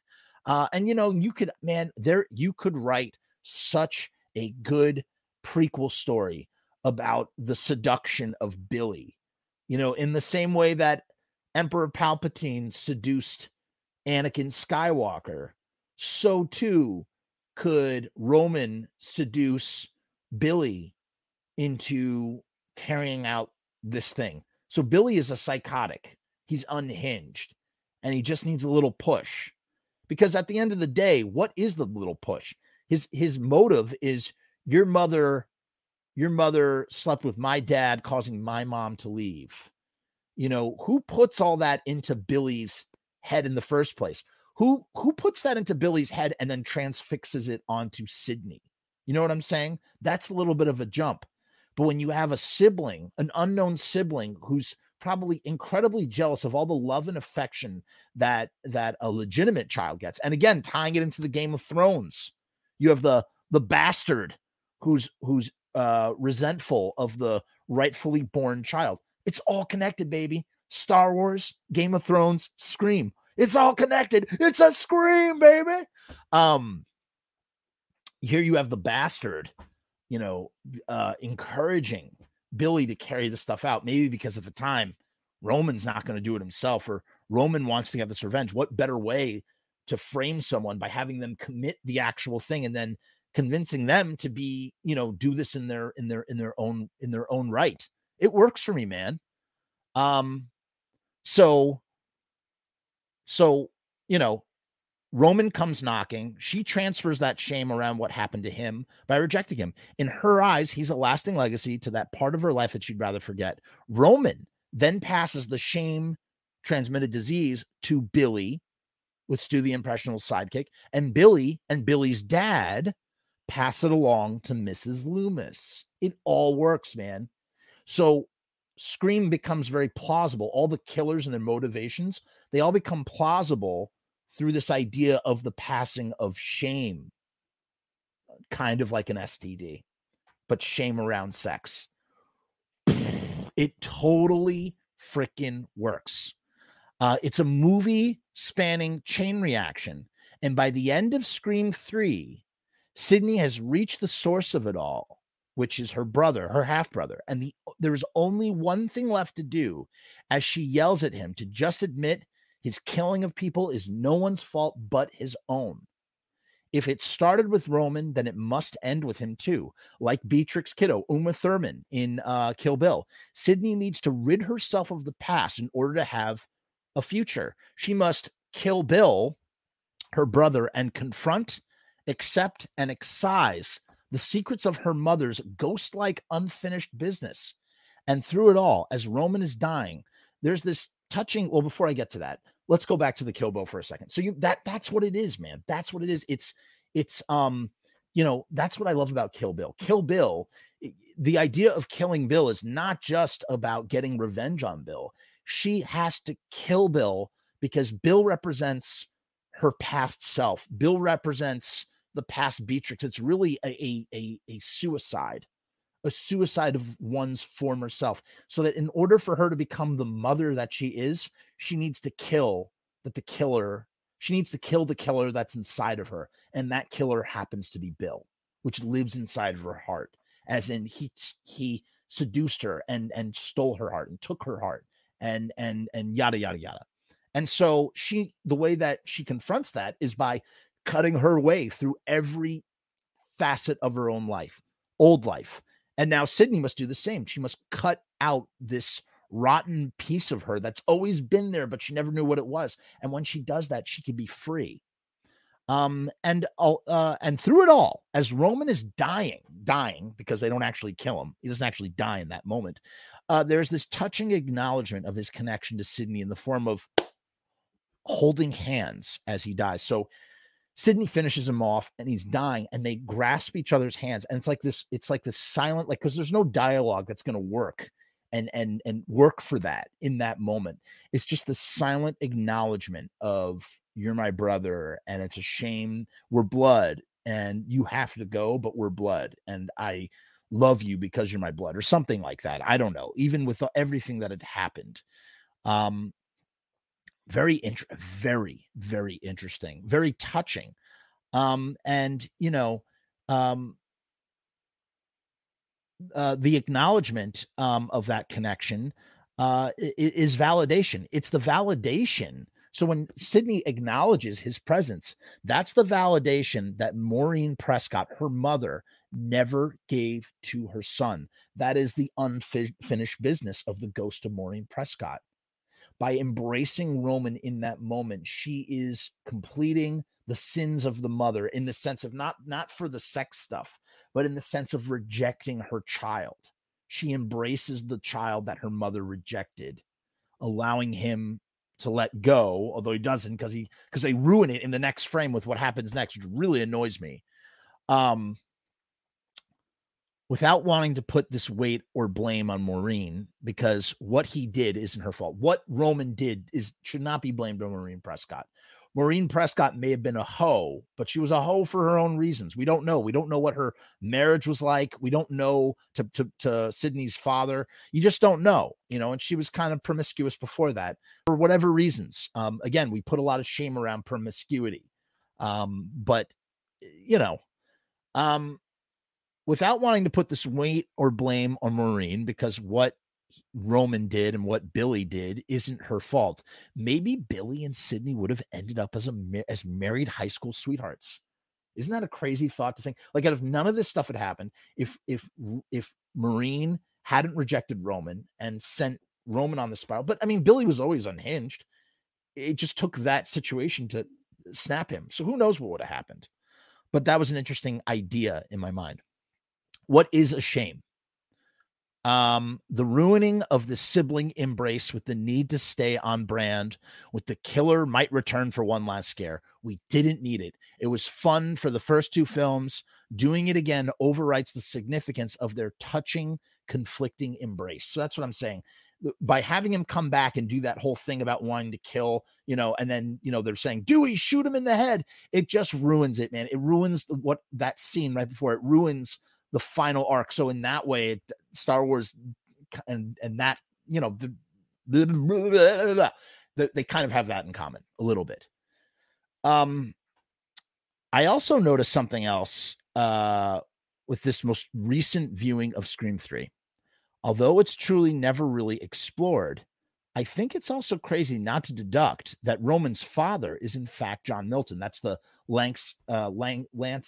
You could write such a good prequel story about the seduction of Billy. In the same way that Emperor Palpatine seduced Anakin Skywalker, so too could Roman seduce Billy into carrying out this thing. So Billy is a psychotic. He's unhinged and he just needs a little push, because at the end of the day, what is the little push? His motive is your mother slept with my dad, causing my mom to leave. Who puts all that into Billy's head in the first place? Who puts that into Billy's head and then transfixes it onto Sydney? You know what I'm saying? That's a little bit of a jump. But when you have a sibling, an unknown sibling, who's probably incredibly jealous of all the love and affection that a legitimate child gets. And again, tying it into the Game of Thrones, you have the bastard who's resentful of the rightfully born child. It's all connected, baby. Star Wars, Game of Thrones, Scream. It's all connected. It's a Scream, baby. Here you have the bastard, encouraging Billy to carry this stuff out. Maybe because at the time, Roman's not going to do it himself, or Roman wants to have this revenge. What better way to frame someone by having them commit the actual thing and then convincing them to be, do this in their own right. It works for me, man. So, Roman comes knocking. She transfers that shame around what happened to him by rejecting him. In her eyes, he's a lasting legacy to that part of her life that she'd rather forget. Roman then passes the shame transmitted disease to Billy with Stu, the impressionable sidekick, and Billy and Billy's dad pass it along to Mrs. Loomis. It all works, man. So Scream becomes very plausible. All the killers and their motivations, they all become plausible through this idea of the passing of shame, kind of like an STD, but shame around sex. It totally freaking works. It's a movie spanning chain reaction. And by the end of Scream 3, Sydney has reached the source of it all. which is her brother, her half-brother. And there's only one thing left to do as she yells at him to just admit his killing of people is no one's fault but his own. If it started with Roman, then it must end with him too. Like Beatrix Kiddo, Uma Thurman in Kill Bill. Sydney needs to rid herself of the past in order to have a future. She must kill Bill, her brother, and confront, accept, and excise the secrets of her mother's ghost-like unfinished business. And through it all, as Roman is dying, there's this touching... Well, before I get to that, let's go back to the Kill Bill for a second. So that's what it is, man. That's what it is. That's what I love about Kill Bill. Kill Bill, the idea of killing Bill is not just about getting revenge on Bill. She has to kill Bill because Bill represents her past self. Bill represents the past Beatrix. It's really a suicide. A suicide of one's former self, so that in order for her to become the mother that she is, she needs to kill the killer that's inside of her. And that killer happens to be Bill, which lives inside of her heart, as in he seduced her and stole her heart and took her heart and yada, yada, yada. And so the way that she confronts that is by cutting her way through every facet of her own life, old life. And now Sydney must do the same. She must cut out this rotten piece of her that's always been there, but she never knew what it was. And when she does that, she can be free. And through it all, as Roman is dying, because they don't actually kill him. He doesn't actually die in that moment. There's this touching acknowledgement of his connection to Sydney in the form of holding hands as he dies. So Sydney finishes him off and he's dying, and they grasp each other's hands. And it's like this silent, like, because there's no dialogue that's going to work and work for that in that moment. It's just the silent acknowledgement of, you're my brother, and it's a shame we're blood and you have to go, but we're blood. And I love you because you're my blood, or something like that. I don't know, even with everything that had happened. Very, very interesting, very touching. The acknowledgement of that connection is validation. It's the validation. So when Sydney acknowledges his presence, that's the validation that Maureen Prescott, her mother, never gave to her son. That is the unfinished business of the ghost of Maureen Prescott. By embracing Roman in that moment, she is completing the sins of the mother, in the sense of not for the sex stuff, but in the sense of rejecting her child. She embraces the child that her mother rejected, allowing him to let go, although he doesn't, because they ruin it in the next frame with what happens next, which really annoys me. Without wanting to put this weight or blame on Maureen, because what he did isn't her fault. What Roman did should not be blamed on Maureen Prescott. Maureen Prescott may have been a hoe, but she was a hoe for her own reasons. We don't know. We don't know what her marriage was like. We don't know to Sydney's father. You just don't know, and she was kind of promiscuous before that for whatever reasons. Again, we put a lot of shame around promiscuity, without wanting to put this weight or blame on Maureen, because what Roman did and what Billy did isn't her fault. Maybe Billy and Sydney would have ended up as married high school sweethearts. Isn't that a crazy thought to think? Like, if none of this stuff had happened, if Maureen hadn't rejected Roman and sent Roman on the spiral, but I mean, Billy was always unhinged. It just took that situation to snap him. So who knows what would have happened? But that was an interesting idea in my mind. What is a shame? The ruining of the sibling embrace with the need to stay on brand, with the killer might return for one last scare. We didn't need it. It was fun for the first two films. Doing it again overwrites the significance of their touching, conflicting embrace. So that's what I'm saying. By having him come back and do that whole thing about wanting to kill, and then, they're saying, Dewey, shoot him in the head. It just ruins it, man. It ruins that scene right before. It ruins the final arc. So in that way, Star Wars and that, they kind of have that in common a little bit. I also noticed something else with this most recent viewing of Scream 3. Although it's truly never really explored, I think it's also crazy not to deduct that Roman's father is in fact John Milton. That's the Lance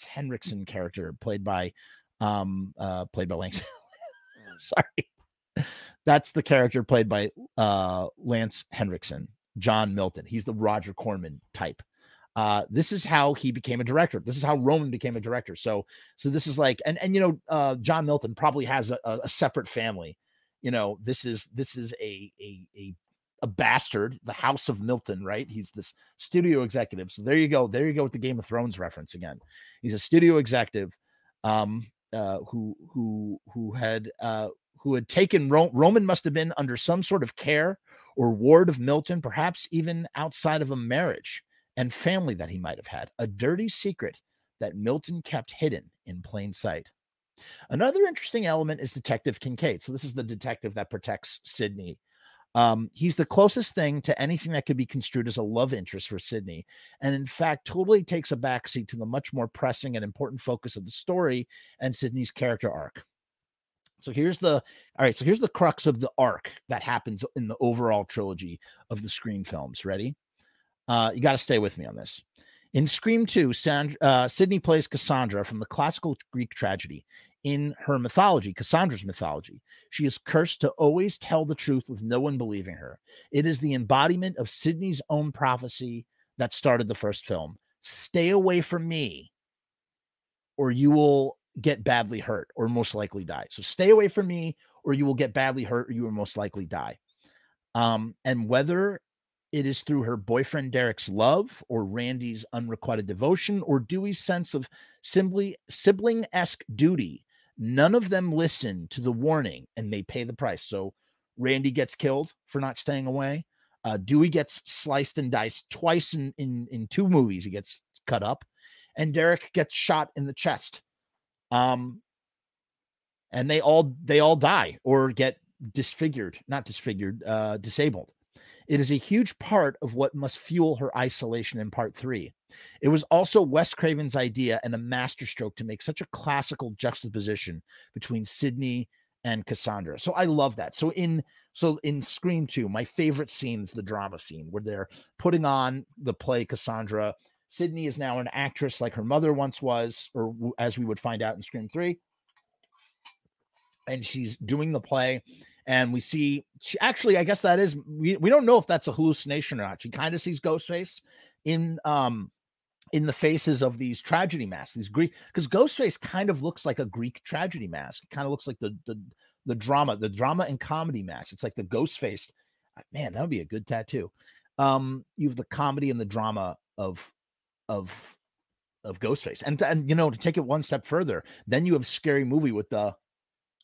Henriksen character played by Lance. Sorry. That's the character played by Lance Henriksen, John Milton. He's the Roger Corman type. This is how he became a director. This is how Roman became a director. So this is like, and you know, John Milton probably has a separate family. You know, this is a bastard, the House of Milton, right? He's this studio executive. So there you go with the Game of Thrones reference again. He's a studio executive, who had taken Roman must have been under some sort of care or ward of Milton, perhaps even outside of a marriage and family that he might have had, a dirty secret that Milton kept hidden in plain sight. Another interesting element is Detective Kincaid. So this is the detective that protects Sydney. He's the closest thing to anything that could be construed as a love interest for Sydney, and in fact, totally takes a backseat to the much more pressing and important focus of the story and Sydney's character arc. So here's the crux of the arc that happens in the overall trilogy of the Scream films. Ready? You got to stay with me on this. In Scream 2, Sydney plays Cassandra from the classical Greek tragedy. In her mythology, Cassandra's mythology, she is cursed to always tell the truth with no one believing her. It is the embodiment of Sydney's own prophecy that started the first film. Stay away from me, or you will get badly hurt or most likely die. So stay away from me, or you will get badly hurt, or you will most likely die. And whether it is through her boyfriend Derek's love or Randy's unrequited devotion or Dewey's sense of sibling-esque duty, none of them listen to the warning and they pay the price. So Randy gets killed for not staying away. Dewey gets sliced and diced twice in two movies. He gets cut up. And Derek gets shot in the chest. And they all die or get disabled. It is a huge part of what must fuel her isolation in part 3. It was also Wes Craven's idea and a masterstroke to make such a classical juxtaposition between Sydney and Cassandra. So I love that. So in Scream 2, my favorite scene is the drama scene where they're putting on the play Cassandra. Sydney is now an actress like her mother once was, or as we would find out in Scream 3. And she's doing the play. And we see, we don't know if that's a hallucination or not. She kind of sees Ghostface in the faces of these tragedy masks, these Greek, because Ghostface kind of looks like a Greek tragedy mask. It kind of looks like the drama and comedy mask. It's like the Ghostface. Man, that would be a good tattoo. You have the comedy and the drama of Ghostface, and you know, to take it one step further, then you have Scary Movie with the.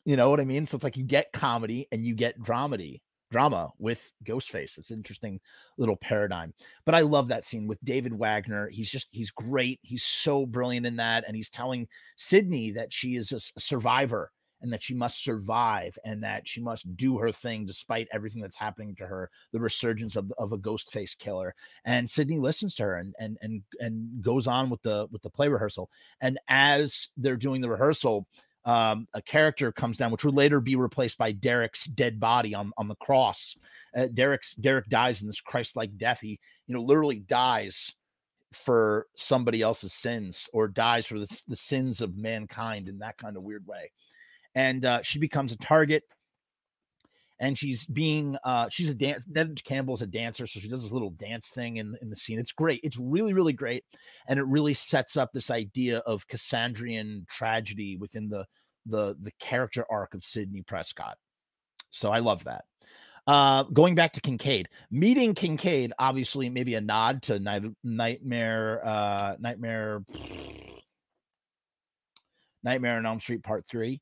You know what I mean? So it's like you get comedy and you get drama with Ghostface. It's an interesting little paradigm. But I love that scene with David Wagner. He's great. He's so brilliant in that. And he's telling Sydney that she is a survivor and that she must survive and that she must do her thing despite everything that's happening to her, the resurgence of a Ghostface killer. And Sydney listens to her and goes on with the play rehearsal. And as they're doing the rehearsal, a character comes down, which would later be replaced by Derek's dead body on the cross. Derek dies in this Christ-like death. He, you know, literally dies for somebody else's sins, or dies for the sins of mankind in that kind of weird way. And she becomes a target. And she's a dance. Neve Campbell's a dancer, so she does this little dance thing in the scene. It's great. It's really, really great, and it really sets up this idea of Cassandrian tragedy within the character arc of Sydney Prescott. So I love that. Going back to Kincaid, meeting Kincaid, obviously maybe a nod to Nightmare on Elm Street Part 3,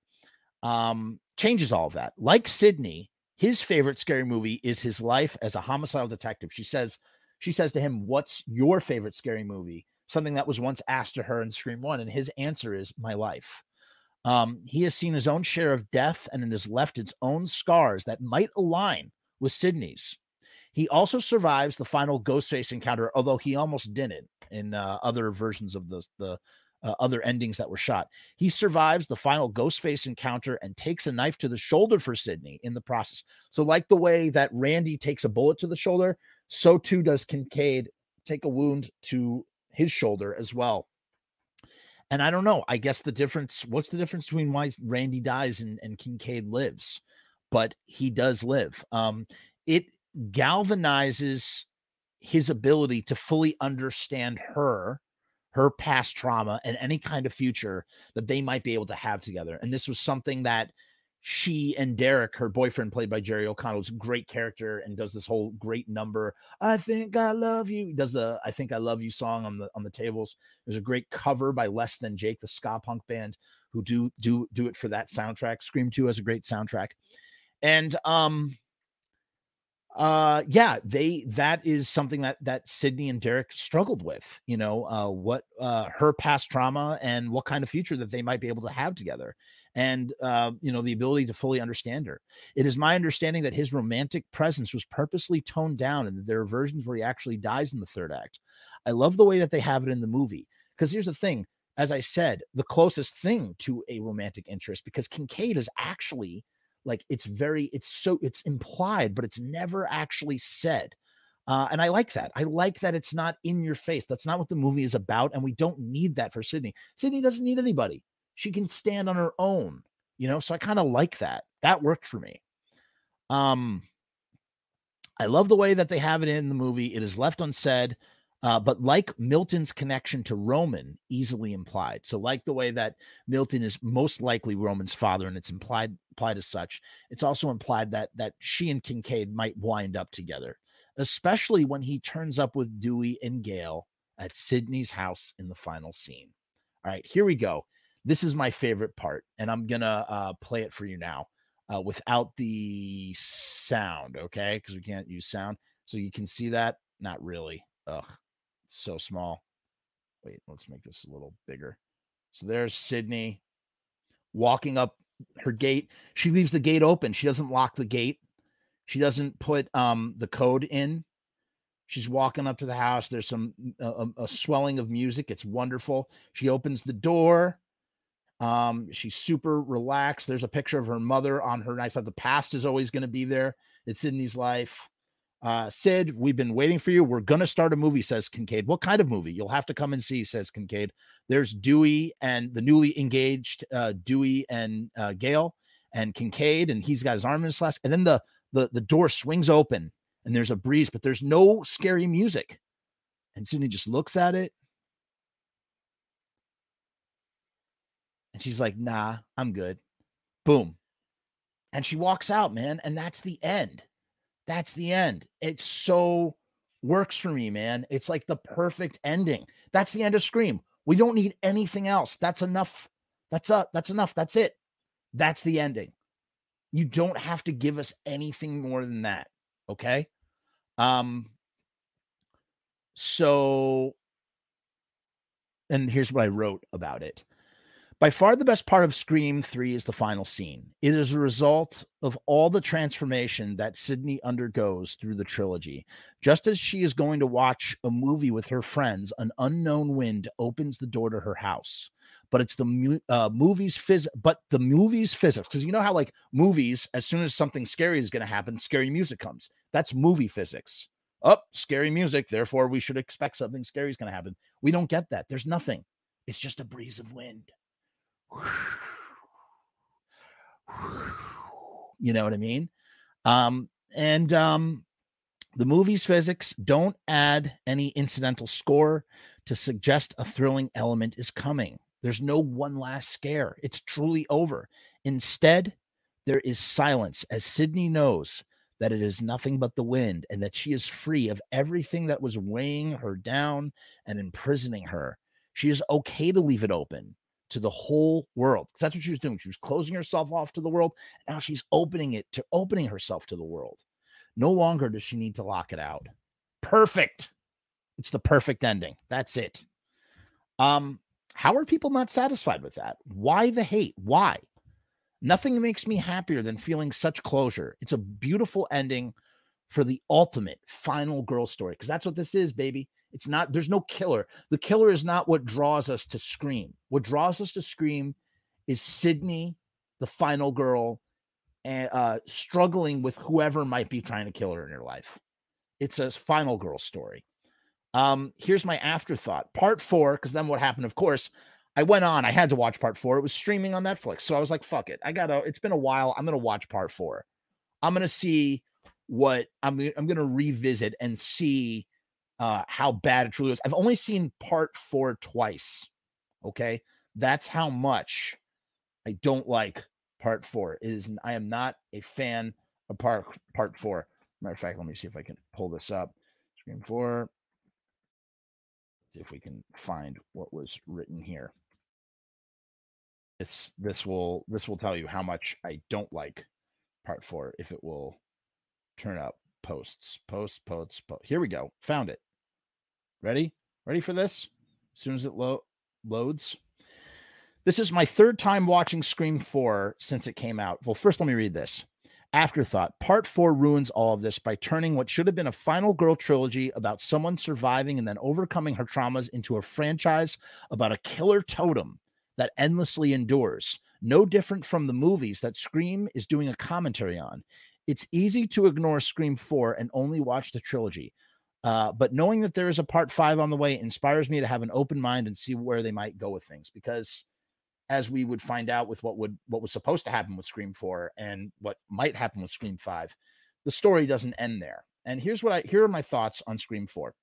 changes all of that. Like Sydney. His favorite Scary Movie is his life as a homicidal detective. She says to him, "What's your favorite Scary Movie?" Something that was once asked to her in Scream 1, and his answer is, "My life." He has seen his own share of death, and it has left its own scars that might align with Sydney's. He also survives the final Ghostface encounter, although he almost didn't in other versions of the other endings that were shot. He survives the final Ghostface encounter and takes a knife to the shoulder for Sydney in the process. So like the way that Randy takes a bullet to the shoulder, so too does Kincaid take a wound to his shoulder as well. And I don't know, I guess the difference, what's the difference between why Randy dies and Kincaid lives? But he does live. It galvanizes his ability to fully understand her past trauma and any kind of future that they might be able to have together. And this was something that she and Derek, her boyfriend played by Jerry O'Connell, is a great character and does this whole great number. I think I love you. He does the, I think I love you song on the tables. There's a great cover by Less Than Jake, the ska punk band who do it for that soundtrack. Scream 2 has a great soundtrack. And, that is something that Sydney and Derek struggled with, what her past trauma and what kind of future that they might be able to have together. And, the ability to fully understand her. It is my understanding that his romantic presence was purposely toned down and that there are versions where he actually dies in the third act. I love the way that they have it in the movie. Cause here's the thing, as I said, the closest thing to a romantic interest, because Kincaid is actually like, it's implied, but it's never actually said. And I like that. I like that it's not in your face. That's not what the movie is about. And we don't need that for Sydney. Sydney doesn't need anybody. She can stand on her own, so I kind of like that. That worked for me. I love the way that they have it in the movie. It is left unsaid, but like Milton's connection to Roman, easily implied. So like the way that Milton is most likely Roman's father, and it's implied as such, it's also implied that she and Kincaid might wind up together, especially when he turns up with Dewey and Gail at Sydney's house in the final scene. All right, here we go. This is my favorite part, and I'm going to play it for you now without the sound, okay? Because we can't use sound. So you can see that? Not really. Ugh, it's so small. Wait, let's make this a little bigger. So there's Sydney walking up her gate. She leaves the gate open. She doesn't lock the gate. She doesn't put the code in. She's walking up to the house. There's a swelling of music. It's wonderful. She opens the door. She's super relaxed. There's a picture of her mother on her nightstand. The past is always going to be there. It's Sydney's life. Sid, we've been waiting for you. We're going to start a movie, says Kincaid. What kind of movie? You'll have to come and see, says Kincaid. There's Dewey and the newly engaged Dewey and Gail and Kincaid, and he's got his arm in his slash. And then the door swings open and there's a breeze, but there's no scary music. And Sydney just looks at it. She's like, nah, I'm good. Boom. And she walks out, man. And that's the end. That's the end. It so works for me, man. It's like the perfect ending. That's the end of Scream. We don't need anything else. That's enough. That's enough. That's it. That's the ending. You don't have to give us anything more than that. Okay. And here's what I wrote about it. By far the best part of Scream 3 is the final scene. It is a result of all the transformation that Sydney undergoes through the trilogy. Just as she is going to watch a movie with her friends, an unknown wind opens the door to her house. But it's the movie's physics, because you know how like movies, as soon as something scary is going to happen, scary music comes. That's movie physics. Oh, scary music. Therefore, we should expect something scary is going to happen. We don't get that. There's nothing. It's just a breeze of wind. You know what I mean? The movie's physics don't add any incidental score to suggest a thrilling element is coming. There's no one last scare. It's truly over. Instead, there is silence, as Sydney knows that it is nothing but the wind and that she is free of everything that was weighing her down and imprisoning her. She is okay to leave it open to the whole world. That's what she was doing. She was closing herself off to the world. Now she's opening herself to the world. No longer does she need to lock it out. Perfect. It's the perfect ending. That's it. How are people not satisfied with that? Why the hate? Why? Nothing makes me happier than feeling such closure. It's a beautiful ending for the ultimate final girl story. Because that's what this is, baby. It's not, there's no killer. The killer is not what draws us to Scream. What draws us to Scream is Sydney, the final girl, and struggling with whoever might be trying to kill her in her life. It's a final girl story. Here's my afterthought. Part 4, because then what happened, of course, I went on. I had to watch part 4. It was streaming on Netflix. So I was like, fuck it. It's been a while. I'm going to watch part 4. I'm going to see what I'm going to revisit and see how bad it truly was. I've only seen part 4 twice. Okay. That's how much I don't like part 4. I am not a fan of part 4. Matter of fact, let me see if I can pull this up. Scream 4. See if we can find what was written here. This will tell you how much I don't like part 4, if it will turn up posts. Here we go. Found it. Ready for this? As soon as it loads. This is my third time watching Scream 4 since it came out. Well, first let me read this. Afterthought. Part 4 ruins all of this by turning what should have been a final girl trilogy about someone surviving and then overcoming her traumas into a franchise about a killer totem that endlessly endures. No different from the movies that Scream is doing a commentary on. It's easy to ignore Scream 4 and only watch the trilogy. But knowing that there is a part 5 on the way inspires me to have an open mind and see where they might go with things, because as we would find out with what was supposed to happen with Scream 4 and what might happen with Scream 5, the story doesn't end there. And here are my thoughts on Scream 4.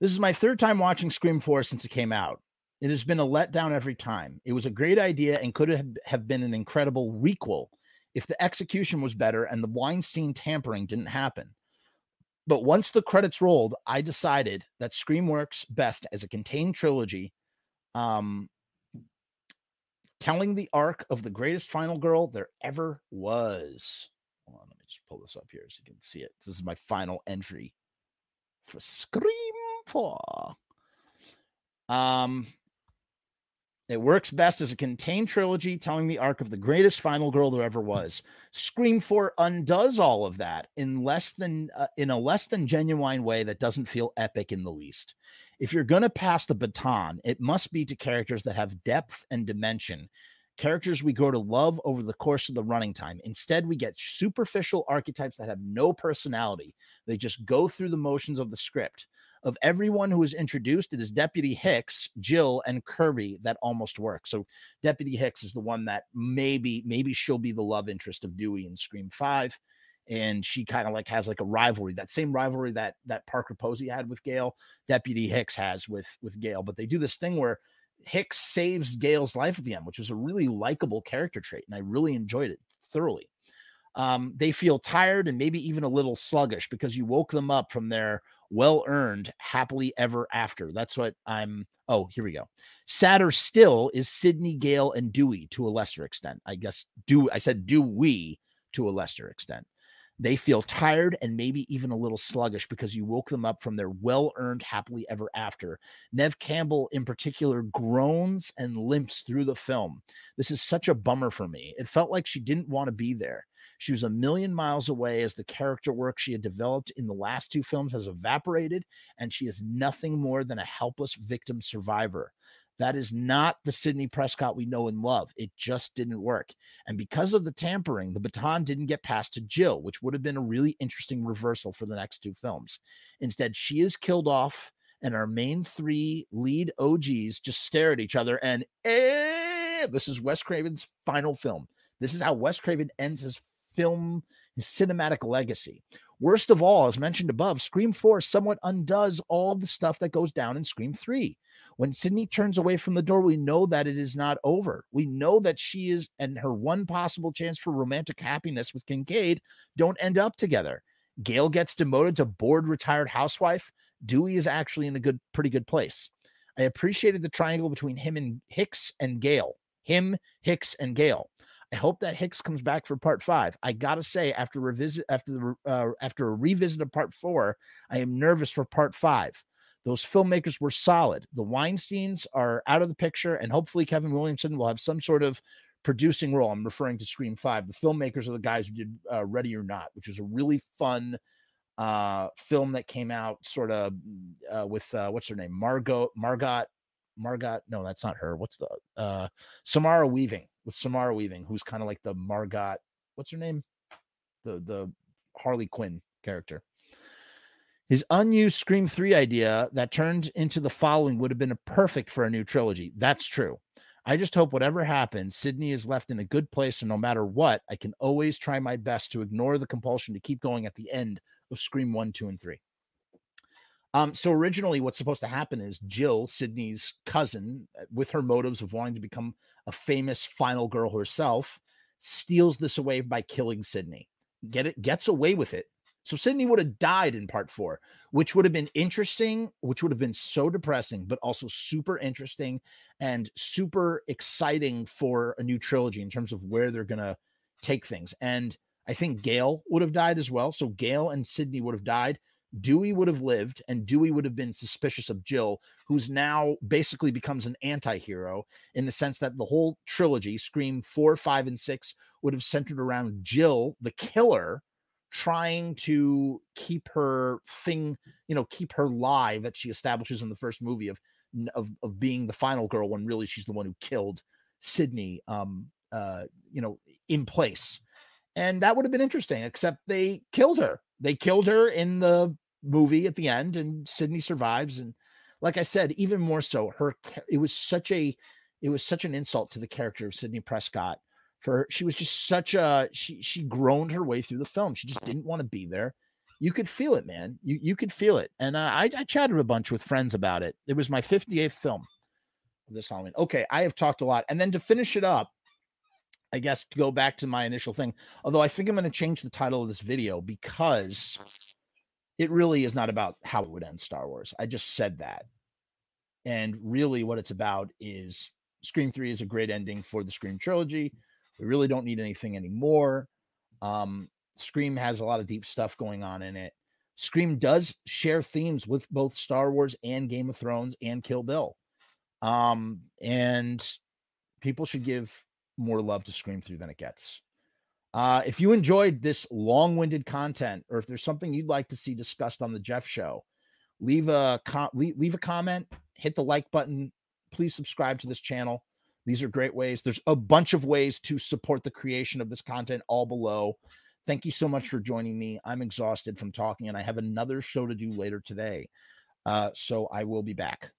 This is my third time watching Scream 4 since it came out. It has been a letdown every time. It was a great idea and could have been an incredible requel if the execution was better and the Weinstein tampering didn't happen. But once the credits rolled, I decided that Scream works best as a contained trilogy, telling the arc of the greatest final girl there ever was. Hold on, let me just pull this up here so you can see it. This is my final entry for Scream 4. It works best as a contained trilogy telling the arc of the greatest final girl there ever was. Scream 4 undoes all of that in a less than genuine way that doesn't feel epic in the least. If you're going to pass the baton, it must be to characters that have depth and dimension, characters we grow to love over the course of the running time. Instead, we get superficial archetypes that have no personality. They just go through the motions of the script. Of everyone who is introduced, it is Deputy Hicks, Jill, and Kirby that almost work. So Deputy Hicks is the one that maybe she'll be the love interest of Dewey in Scream 5. And she kind of like has like a rivalry, that same rivalry that Parker Posey had with Gail, Deputy Hicks has with Gail. But they do this thing where Hicks saves Gail's life at the end, which is a really likable character trait. And I really enjoyed it thoroughly. They feel tired and maybe even a little sluggish because you woke them up from their well-earned happily ever after. That's what here we go. Sadder still is Sydney, Gail, and Dewey to a lesser extent. I guess Dewey to a lesser extent. They feel tired and maybe even a little sluggish because you woke them up from their well-earned happily ever after. Neve Campbell, in particular, groans and limps through the film. This is such a bummer for me. It felt like she didn't want to be there. She was a million miles away as the character work she had developed in the last two films has evaporated, and she is nothing more than a helpless victim survivor. That is not the Sydney Prescott we know and love. It just didn't work. And because of the tampering, the baton didn't get passed to Jill, which would have been a really interesting reversal for the next two films. Instead, she is killed off, and our main three lead OGs just stare at each other and, this is Wes Craven's final film. This is how Wes Craven ends his cinematic legacy. Worst of all, as mentioned above, Scream 4 somewhat undoes all the stuff that goes down in Scream 3. When Sydney turns away from the door, we know that it is not over. We know that she is, and her one possible chance for romantic happiness with Kincaid, don't end up together. Gail gets demoted to bored retired housewife. Dewey is actually in a pretty good place. I appreciated the triangle between him, Hicks, and Gail. I hope that Hicks comes back for part 5. I gotta say, after a revisit of part 4, I am nervous for part 5. Those filmmakers were solid. The Weinsteins are out of the picture, and hopefully Kevin Williamson will have some sort of producing role. I'm referring to Scream 5. The filmmakers are the guys who did Ready or Not, which was a really fun film that came out sort of with what's her name, Margot? No, that's not her. What's the Samara Weaving, with Samara Weaving, who's kind of like the Margot. What's her name? The Harley Quinn character. His unused Scream 3 idea that turned into the following would have been perfect for a new trilogy. That's true. I just hope whatever happens, Sydney is left in a good place, and no matter what, I can always try my best to ignore the compulsion to keep going at the end of Scream 1, 2, and 3. So originally what's supposed to happen is Jill, Sydney's cousin, with her motives of wanting to become a famous final girl herself, steals this away by killing Sydney. Gets away with it. So Sydney would have died in part 4, which would have been interesting, which would have been so depressing, but also super interesting and super exciting for a new trilogy in terms of where they're going to take things. And I think Gail would have died as well. So Gail and Sydney would have died. Dewey would have lived, and Dewey would have been suspicious of Jill, who's now basically becomes an anti-hero in the sense that the whole trilogy, Scream 4, 5, and 6, would have centered around Jill, the killer, trying to keep her thing, you know, keep her lie that she establishes in the first movie of being the final girl, when really she's the one who killed Sydney, you know, in place. And that would have been interesting, except they killed her. They killed her in the movie at the end, and Sydney survives. And like I said, even more so, it was such an insult to the character of Sydney Prescott. She was just such a, she groaned her way through the film. She just didn't want to be there. You could feel it, man. You could feel it. And I chatted a bunch with friends about it. It was my 58th film of this Halloween. Okay, I have talked a lot. And then to finish it up, I guess to go back to my initial thing, although I think I'm going to change the title of this video because it really is not about how it would end Star Wars. I just said that. And really what it's about is Scream 3 is a great ending for the Scream trilogy. We really don't need anything anymore. Scream has a lot of deep stuff going on in it. Scream does share themes with both Star Wars and Game of Thrones and Kill Bill. And people should give more love to Scream 3 than it gets. If you enjoyed this long-winded content, or if there's something you'd like to see discussed on the Jeff Show, leave a comment, hit the like button. Please subscribe to this channel. These are great ways. There's a bunch of ways to support the creation of this content all below. Thank you so much for joining me. I'm exhausted from talking, and I have another show to do later today. So I will be back.